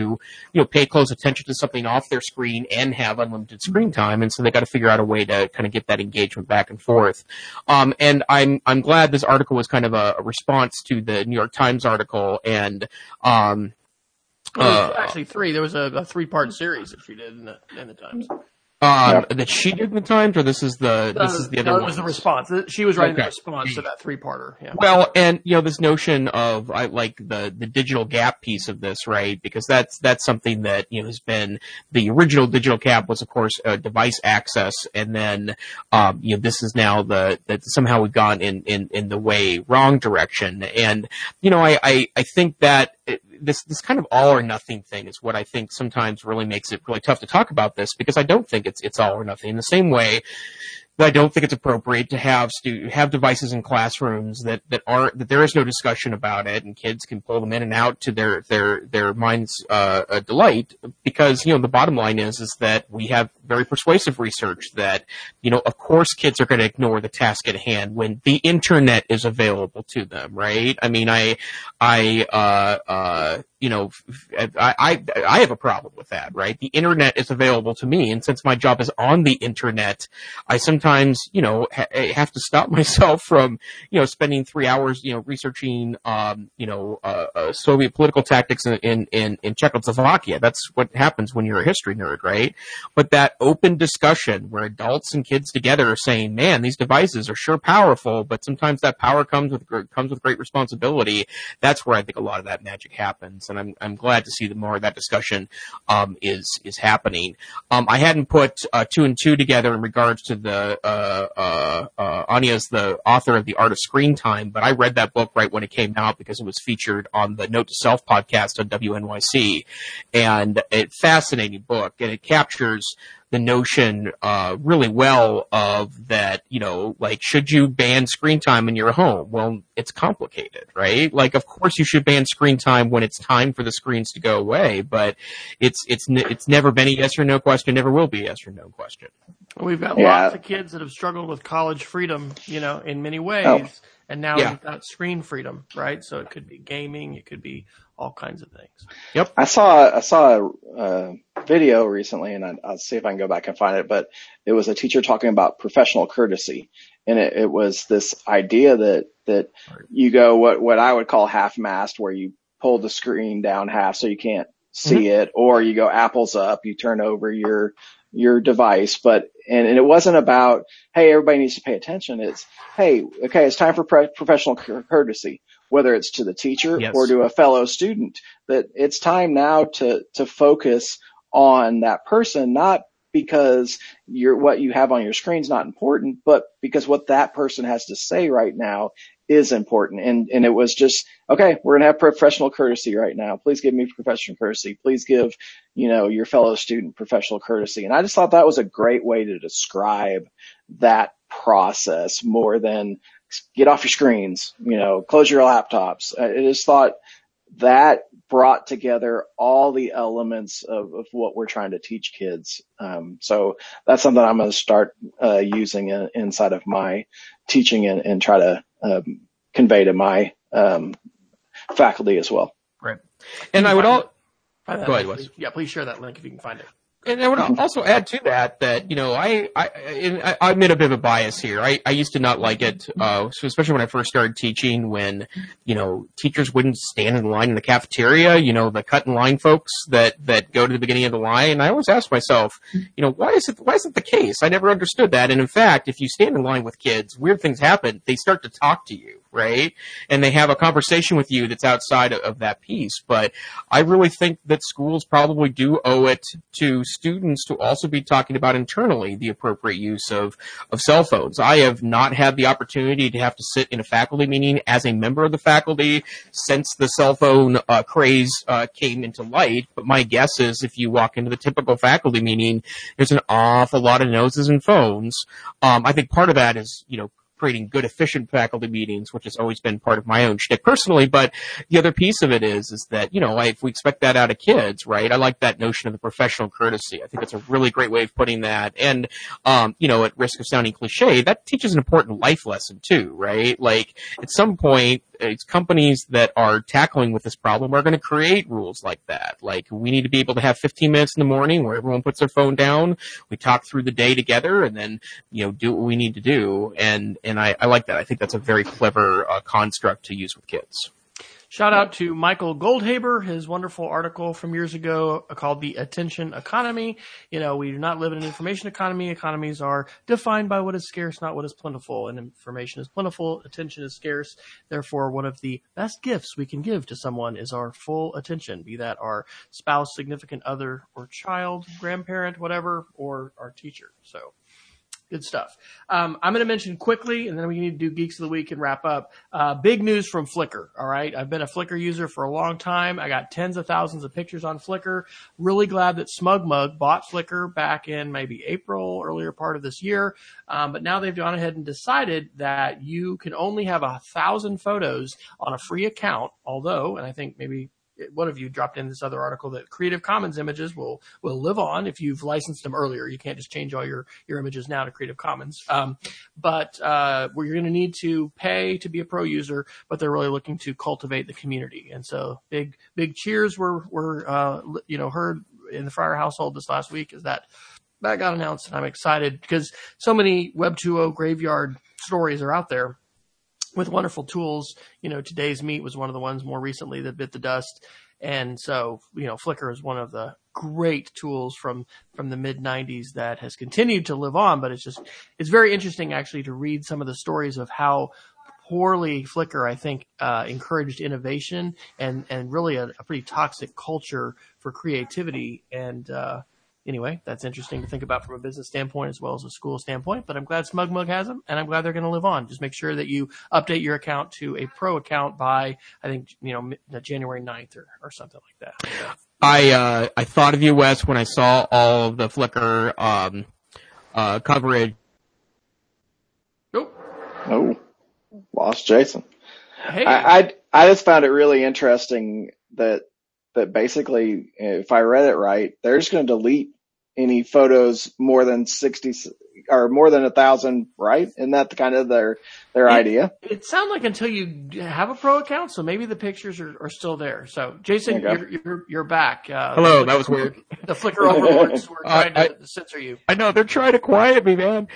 you know, pay close attention to something off their screen and have unlimited screen time, and so they got to figure out a way to kind of get that engagement back and forth. And I'm glad this article was kind of a response to the New York Times article, and actually three. There was a 3-part series that she did in the Times. That she did in the Times, or this is the other one. It was the response. She was writing the response to that 3-parter. Yeah. Well, and you know this notion of I like the digital gap piece of this, right? Because that's something that, you know, has been the original digital gap was of course device access, and then you know this is now that somehow we've gone in the way wrong direction, and you know I think that. This kind of all or nothing thing is what I think sometimes really makes it really tough to talk about this, because I don't think it's all or nothing in the same way that I don't think it's appropriate to have devices in classrooms that there is no discussion about it, and kids can pull them in and out to their mind's delight, because, you know, the bottom line is that we have very persuasive research that, you know, of course kids are going to ignore the task at hand when the internet is available to them, right? I mean, you know, I have a problem with that, right? The internet is available to me, and since my job is on the internet, I sometimes, you know, have to stop myself from, you know, spending 3 hours, you know, researching, Soviet political tactics in Czechoslovakia. That's what happens when you're a history nerd, right? But that open discussion where adults and kids together are saying, man, these devices are sure powerful, but sometimes that power comes with great responsibility. That's where I think a lot of that magic happens. And I'm glad to see that more of that discussion is happening. I hadn't put two and two together in regards to the Anya's the author of The Art of Screen Time, but I read that book right when it came out because it was featured on the Note to Self podcast on WNYC, and a fascinating book, and it captures the notion really well of that, you know, like, should you ban screen time in your home? Well, it's complicated, right? Like, of course you should ban screen time when it's time for the screens to go away, but it's never been a yes or no question, never will be a yes or no question. Well, we've got lots of kids that have struggled with college freedom, you know, in many ways, and now we've got screen freedom, right? So it could be gaming, it could be all kinds of things. Yep. I saw a video recently, and I'll see if I can go back and find it, but it was a teacher talking about professional courtesy. And it was this idea that you go what I would call half-mast, where you pull the screen down half so you can't see it, or you go apples up, you turn over your device, and it wasn't about, hey, everybody needs to pay attention. It's, hey, okay, it's time for professional courtesy, whether it's to the teacher or to a fellow student, that it's time now to focus on that person, not because what you have on your screen is not important, but because what that person has to say right now is important. And it was just, okay, we're going to have professional courtesy right now. Please give me professional courtesy. Please give, you know, your fellow student professional courtesy. And I just thought that was a great way to describe that process more than get off your screens, you know, close your laptops. I just thought that brought together all the elements of what we're trying to teach kids. So that's something I'm going to start using inside of my teaching and try to convey to my faculty as well. Right. And I would go ahead, Wes. Yeah, please share that link if you can find it. And I would also add to that, you know, I'm in a bit of a bias here. I used to not like it, especially when I first started teaching, when, you know, teachers wouldn't stand in line in the cafeteria, you know, the cut in line folks that go to the beginning of the line. And I always ask myself, you know, why is it the case? I never understood that. And in fact, if you stand in line with kids, weird things happen. They start to talk to you, right? And they have a conversation with you that's outside of that piece. But I really think that schools probably do owe it to students to also be talking about internally the appropriate use of cell phones. I have not had the opportunity to have to sit in a faculty meeting as a member of the faculty since the cell phone craze came into light. But my guess is if you walk into the typical faculty meeting, there's an awful lot of noses and phones. I think part of that is, you know, creating good, efficient faculty meetings, which has always been part of my own shtick personally. But the other piece of it is that, you know, if we expect that out of kids, right? I like that notion of the professional courtesy. I think it's a really great way of putting that. And, you know, at risk of sounding cliche, that teaches an important life lesson too, right? Like, at some point, it's companies that are tackling with this problem are going to create rules like that. Like, we need to be able to have 15 minutes in the morning where everyone puts their phone down. We talk through the day together and then, you know, do what we need to do. And I like that. I think that's a very clever construct to use with kids. Shout out to Michael Goldhaber, his wonderful article from years ago called The Attention Economy. You know, we do not live in an information economy. Economies are defined by what is scarce, not what is plentiful. And information is plentiful. Attention is scarce. Therefore, one of the best gifts we can give to someone is our full attention, be that our spouse, significant other, or child, grandparent, whatever, or our teacher. So good stuff. I'm going to mention quickly, and then we need to do Geeks of the Week and wrap up. Big news from Flickr, all right? I've been a Flickr user for a long time. I got tens of thousands of pictures on Flickr. Really glad that SmugMug bought Flickr back in maybe April, earlier part of this year. But now they've gone ahead and decided that you can only have 1,000 photos on a free account, although, and I think maybe one of you dropped in this other article that Creative Commons images will live on if you've licensed them earlier. You can't just change all your images now to Creative Commons. But you're going to need to pay to be a pro user, but they're really looking to cultivate the community. And so big cheers were heard in the Fryer household this last week is that got announced, and I'm excited because so many Web 2.0 graveyard stories are out there with wonderful tools. You know, Today's Meat was one of the ones more recently that bit the dust. And so, Flickr is one of the great tools from the mid-90s that has continued to live on, but it's very interesting actually to read some of the stories of how poorly Flickr, I think, encouraged innovation and really a pretty toxic culture for creativity. And, anyway, that's interesting to think about from a business standpoint as well as a school standpoint, but I'm glad SmugMug has them, and I'm glad they're going to live on. Just make sure that you update your account to a pro account by, I think, January 9th or something like that. I thought of you, Wes, when I saw all of the Flickr coverage. Nope. Oh, lost Jason. Hey. I just found it really interesting that basically, if I read it right, they're just going to delete any photos more than 60 or more than 1,000, right? Isn't that kind of their idea? It sounds like until you have a pro account, so maybe the pictures are still there. So, Jason, you're back. Hello, that was weird. The Flickr overlords were trying to censor you. I know, they're trying to quiet me, man.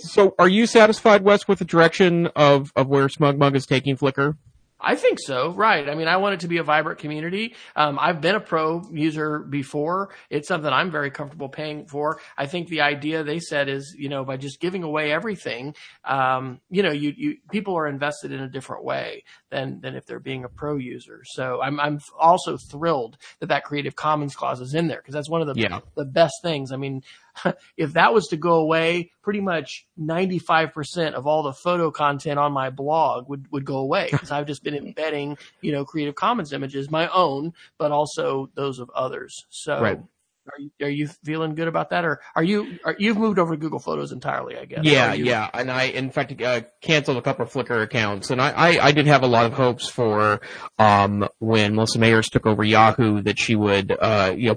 So are you satisfied, Wes, with the direction of where SmugMug is taking Flickr? I think so, right. I mean, I want it to be a vibrant community. I've been a pro user before. It's something I'm very comfortable paying for. I think the idea they said is, by just giving away everything, you people are invested in a different way than if they're being a pro user. So I'm also thrilled that Creative Commons clause is in there, because that's one of the best things. I mean, if that was to go away, pretty much 95% of all the photo content on my blog would go away, because I've just been embedding, Creative Commons images, my own, but also those of others. So right. Are you feeling good about that? Or you've moved over to Google Photos entirely, I guess. Yeah. And I, in fact, canceled a couple of Flickr accounts. And I did have a lot of hopes for, when Melissa Mayers took over Yahoo, that she would,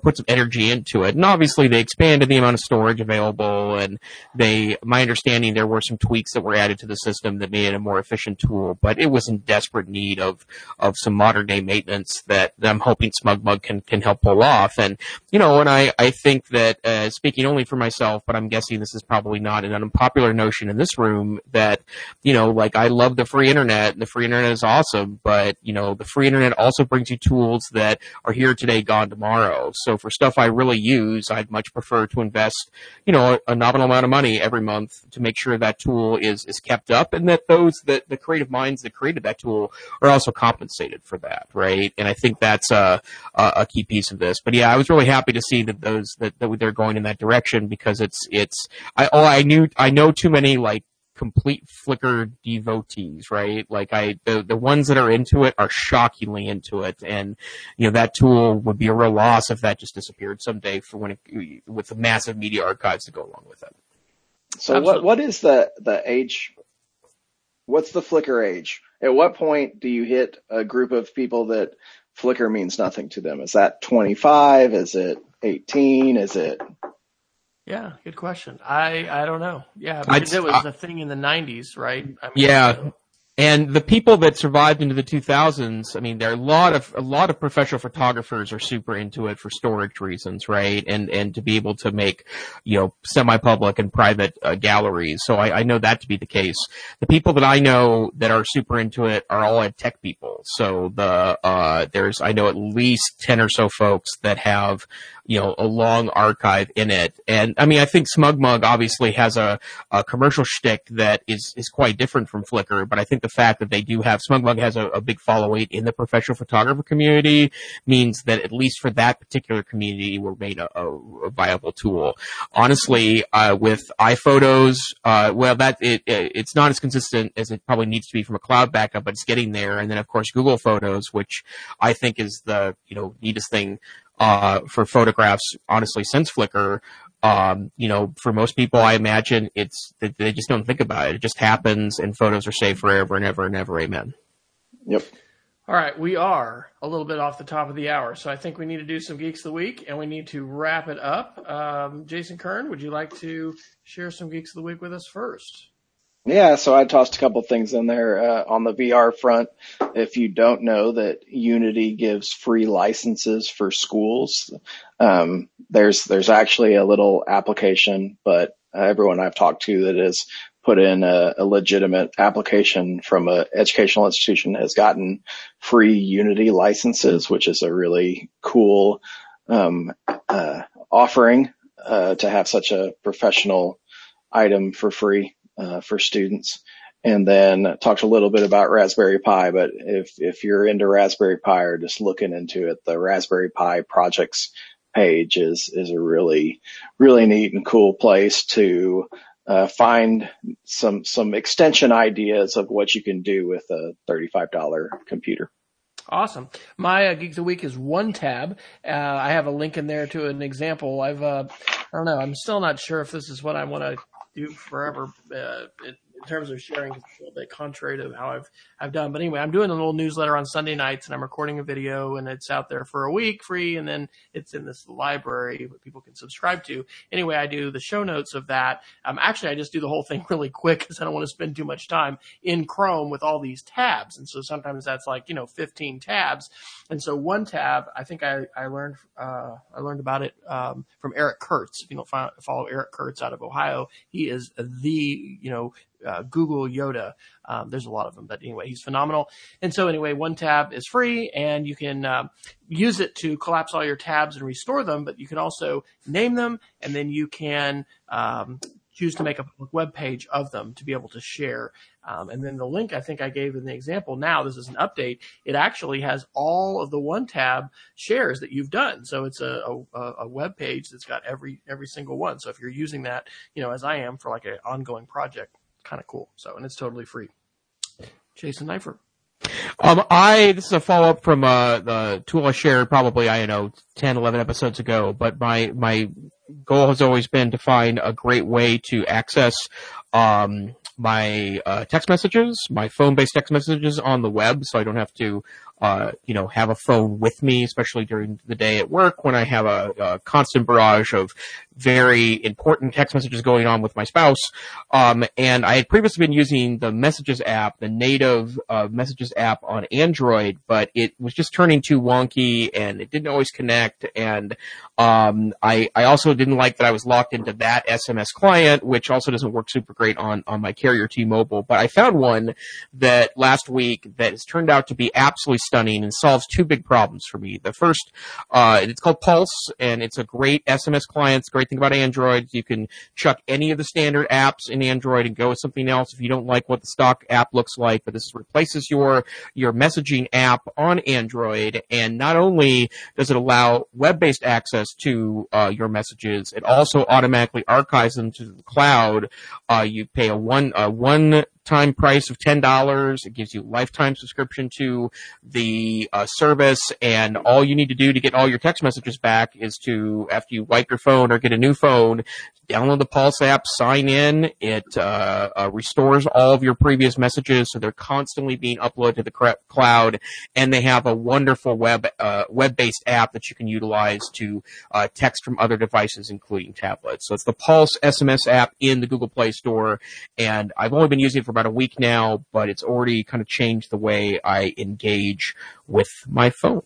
put some energy into it. And obviously they expanded the amount of storage available, and my understanding, there were some tweaks that were added to the system that made it a more efficient tool, but it was in desperate need of some modern day maintenance that I'm hoping SmugMug can help pull off. And, and I think that, speaking only for myself, but I'm guessing this is probably not an unpopular notion in this room, that, I love the free internet, and the free internet is awesome, but, the free internet also brings you tools that are here today, gone tomorrow. So for stuff I really use, I'd much prefer to invest, a nominal amount of money every month to make sure that tool is kept up, and that the creative minds that created that tool are also compensated for that, right? And I think that's a key piece of this. But yeah, I was really happy to see that they're going in that direction, because I know too many complete Flickr devotees, right? The ones that are into it are shockingly into it, and that tool would be a real loss if that just disappeared someday with the massive media archives to go along with it. So absolutely. What is the age? What's the Flickr age? At what point do you hit a group of people that Flickr means nothing to them? Is that 25? Is it 18? Is it? Yeah, good question. I don't know. Yeah, because it was a thing in the 90s, right? I mean, yeah. So. And the people that survived into the 2000s, I mean, there are a lot of professional photographers are super into it for storage reasons, right? And to be able to make, semi-public and private galleries. So I know that to be the case. The people that I know that are super into it are all tech people. So I know at least 10 or so folks that have, a long archive in it. And I mean, I think SmugMug obviously has a commercial shtick that is quite different from Flickr, but I think the fact that they do have SmugMug has a big following in the professional photographer community means that at least for that particular community, we're made a viable tool. Honestly, with iPhotos, it's not as consistent as it probably needs to be from a cloud backup, but it's getting there. And then of course, Google Photos, which I think is the, neatest thing, for photographs, honestly, since Flickr. For most people, I imagine it's that they just don't think about it. It just happens, and photos are saved forever and ever and ever. Amen. Yep. All right, we are a little bit off the top of the hour, so I think we need to do some Geeks of the Week, and we need to wrap it up. Jason Kern, would you like to share some Geeks of the Week with us first? Yeah, so I tossed a couple things in there on the VR front. If you don't know that Unity gives free licenses for schools, there's actually a little application, but everyone I've talked to that is put in a legitimate application from an educational institution has gotten free Unity licenses, which is a really cool offering to have such a professional item for free for students. And then talked a little bit about Raspberry Pi, but if you're into Raspberry Pi or just looking into it, the Raspberry Pi projects page is a really, really neat and cool place to find some extension ideas of what you can do with a $35 computer. Awesome. My Geek of the Week is one tab. I have a link in there to an example. I don't know. I'm still not sure if this is what I want to do forever in terms of sharing. It's a little bit contrary to how I've done. But anyway, I'm doing a little newsletter on Sunday nights, and I'm recording a video, and it's out there for a week free, and then it's in this library that people can subscribe to. Anyway, I do the show notes of that. Actually, I just do the whole thing really quick because I don't want to spend too much time in Chrome with all these tabs. And so sometimes that's like, 15 tabs. And so one tab, I think I learned about it from Eric Kurtz. If you don't follow Eric Kurtz out of Ohio, he is the, Google Yoda. There's a lot of them, but anyway, he's phenomenal. And so anyway, one tab is free, and you can use it to collapse all your tabs and restore them, but you can also name them, and then you can choose to make a public web page of them to be able to share. And then the link I think I gave in the example, now this is an update, it actually has all of the one tab shares that you've done. So it's a web page that's got every single one. So if you're using that, as I am, for like an ongoing project, kind of cool. So, and it's totally free. Jason Neifert. This is a follow-up from the tool I shared probably, 10, 11 episodes ago, but my goal has always been to find a great way to access my text messages, my phone-based text messages on the web, so I don't have to have a phone with me, especially during the day at work when I have a constant barrage of very important text messages going on with my spouse. And I had previously been using the Messages app, the native Messages app on Android, but it was just turning too wonky and it didn't always connect. And I also didn't like that I was locked into that SMS client, which also doesn't work super great on my carrier T-Mobile. But I found one that last week that has turned out to be absolutely stunning and solves two big problems for me. The first, it's called Pulse, and it's a great SMS client. It's a great thing about Android. You can chuck any of the standard apps in Android and go with something else if you don't like what the stock app looks like, but this replaces your messaging app on Android, and not only does it allow web-based access to your messages, it also automatically archives them to the cloud. You pay a one-time price of $10. It gives you lifetime subscription to the service, and all you need to do to get all your text messages back is to, after you wipe your phone or get a new phone, download the Pulse app, sign in. It restores all of your previous messages, so they're constantly being uploaded to the cloud, and they have a wonderful web-based app that you can utilize to text from other devices, including tablets. So it's the Pulse SMS app in the Google Play Store, and I've only been using it for about a week now, but it's already kind of changed the way I engage with my phone.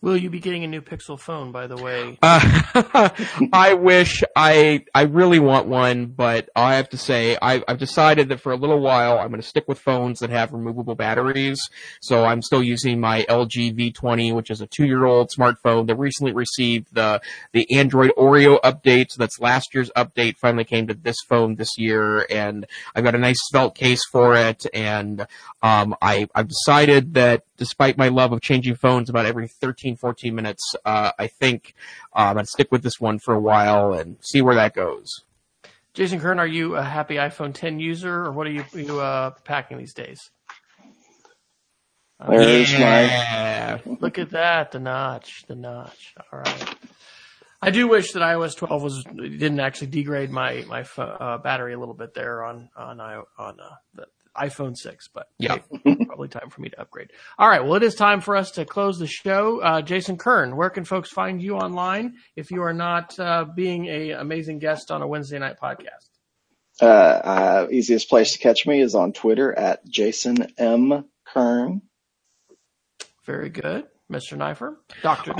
Will you be getting a new Pixel phone, by the way? I wish. I really want one, but I have to say I've decided that for a little while I'm going to stick with phones that have removable batteries. So I'm still using my LG V20, which is a 2-year-old smartphone that recently received the Android Oreo update. So that's last year's update finally came to this phone this year, and I've got a nice svelte case for it. And I've decided that despite my love of changing phones about every 13-14 minutes, I think I'm going to stick with this one for a while and see where that goes. Jason Kern, are you a happy iPhone 10 user, or what are you packing these days? There's my... Look at that, the notch. All right. I do wish that iOS 12 didn't actually degrade my battery a little bit there on iPhone 6, but yeah, probably time for me to upgrade. All right. Well, it is time for us to close the show. Jason Kern, where can folks find you online if you are not being an amazing guest on a Wednesday night podcast? Easiest place to catch me is on Twitter at Jason M. Kern. Very good. Mr. Knifer? Dr.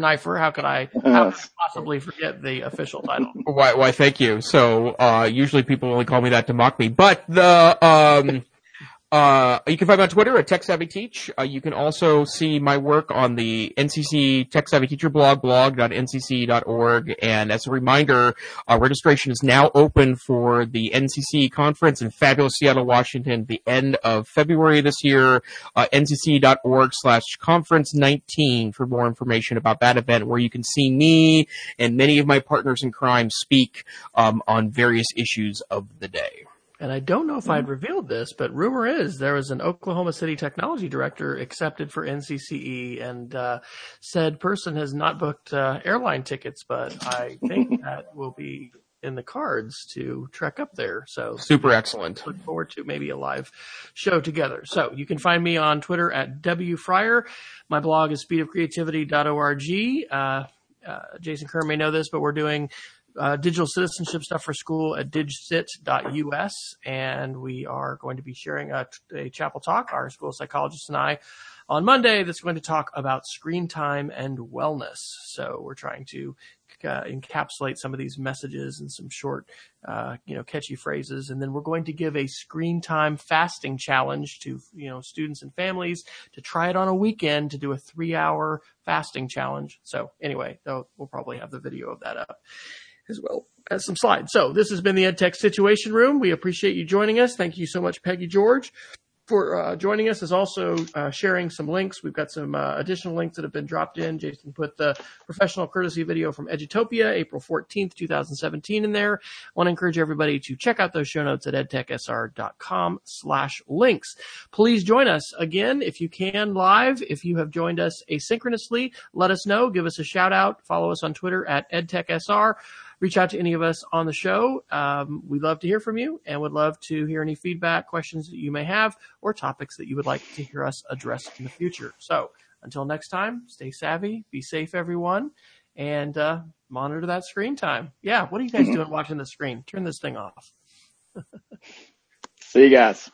Knifer, how could I possibly forget the official title? Why, thank you. So, usually people only call me that to mock me, but the, you can find me on Twitter at TechSavvyTeach. You can also see my work on the NCC Tech Savvy Teacher blog, blog.ncc.org. And as a reminder, registration is now open for the NCC conference in fabulous Seattle, Washington, the end of February this year. NCC.org/conference19 for more information about that event, where you can see me and many of my partners in crime speak on various issues of the day. And I don't know if I'd revealed this, but rumor is there was an Oklahoma City technology director accepted for NCCE, and said person has not booked airline tickets, but I think that will be in the cards to trek up there. So super excellent. Look forward to maybe a live show together. So you can find me on Twitter at WFryer. My blog is speedofcreativity.org. Jason Kern may know this, but we're doing digital citizenship stuff for school at digcit.us, and we are going to be sharing a chapel talk, our school psychologist and I, on Monday, that's going to talk about screen time and wellness. So we're trying to encapsulate some of these messages in some short, catchy phrases. And then we're going to give a screen time fasting challenge to, students and families to try it on a weekend, to do a 3-hour fasting challenge. So anyway, we'll probably have the video of that up, as well as some slides. So this has been the EdTech Situation Room. We appreciate you joining us. Thank you so much, Peggy George, for joining us, is also sharing some links. We've got some additional links that have been dropped in. Jason put the professional courtesy video from Edutopia, April 14th, 2017 in there. I want to encourage everybody to check out those show notes at edtechsr.com/links. Please join us again if you can live. If you have joined us asynchronously, let us know. Give us a shout out. Follow us on Twitter at edtechsr. Reach out to any of us on the show. We'd love to hear from you and would love to hear any feedback, questions that you may have, or topics that you would like to hear us address in the future. So until next time, stay savvy, be safe, everyone, and monitor that screen time. Yeah, what are you guys doing watching the screen? Turn this thing off. See you guys.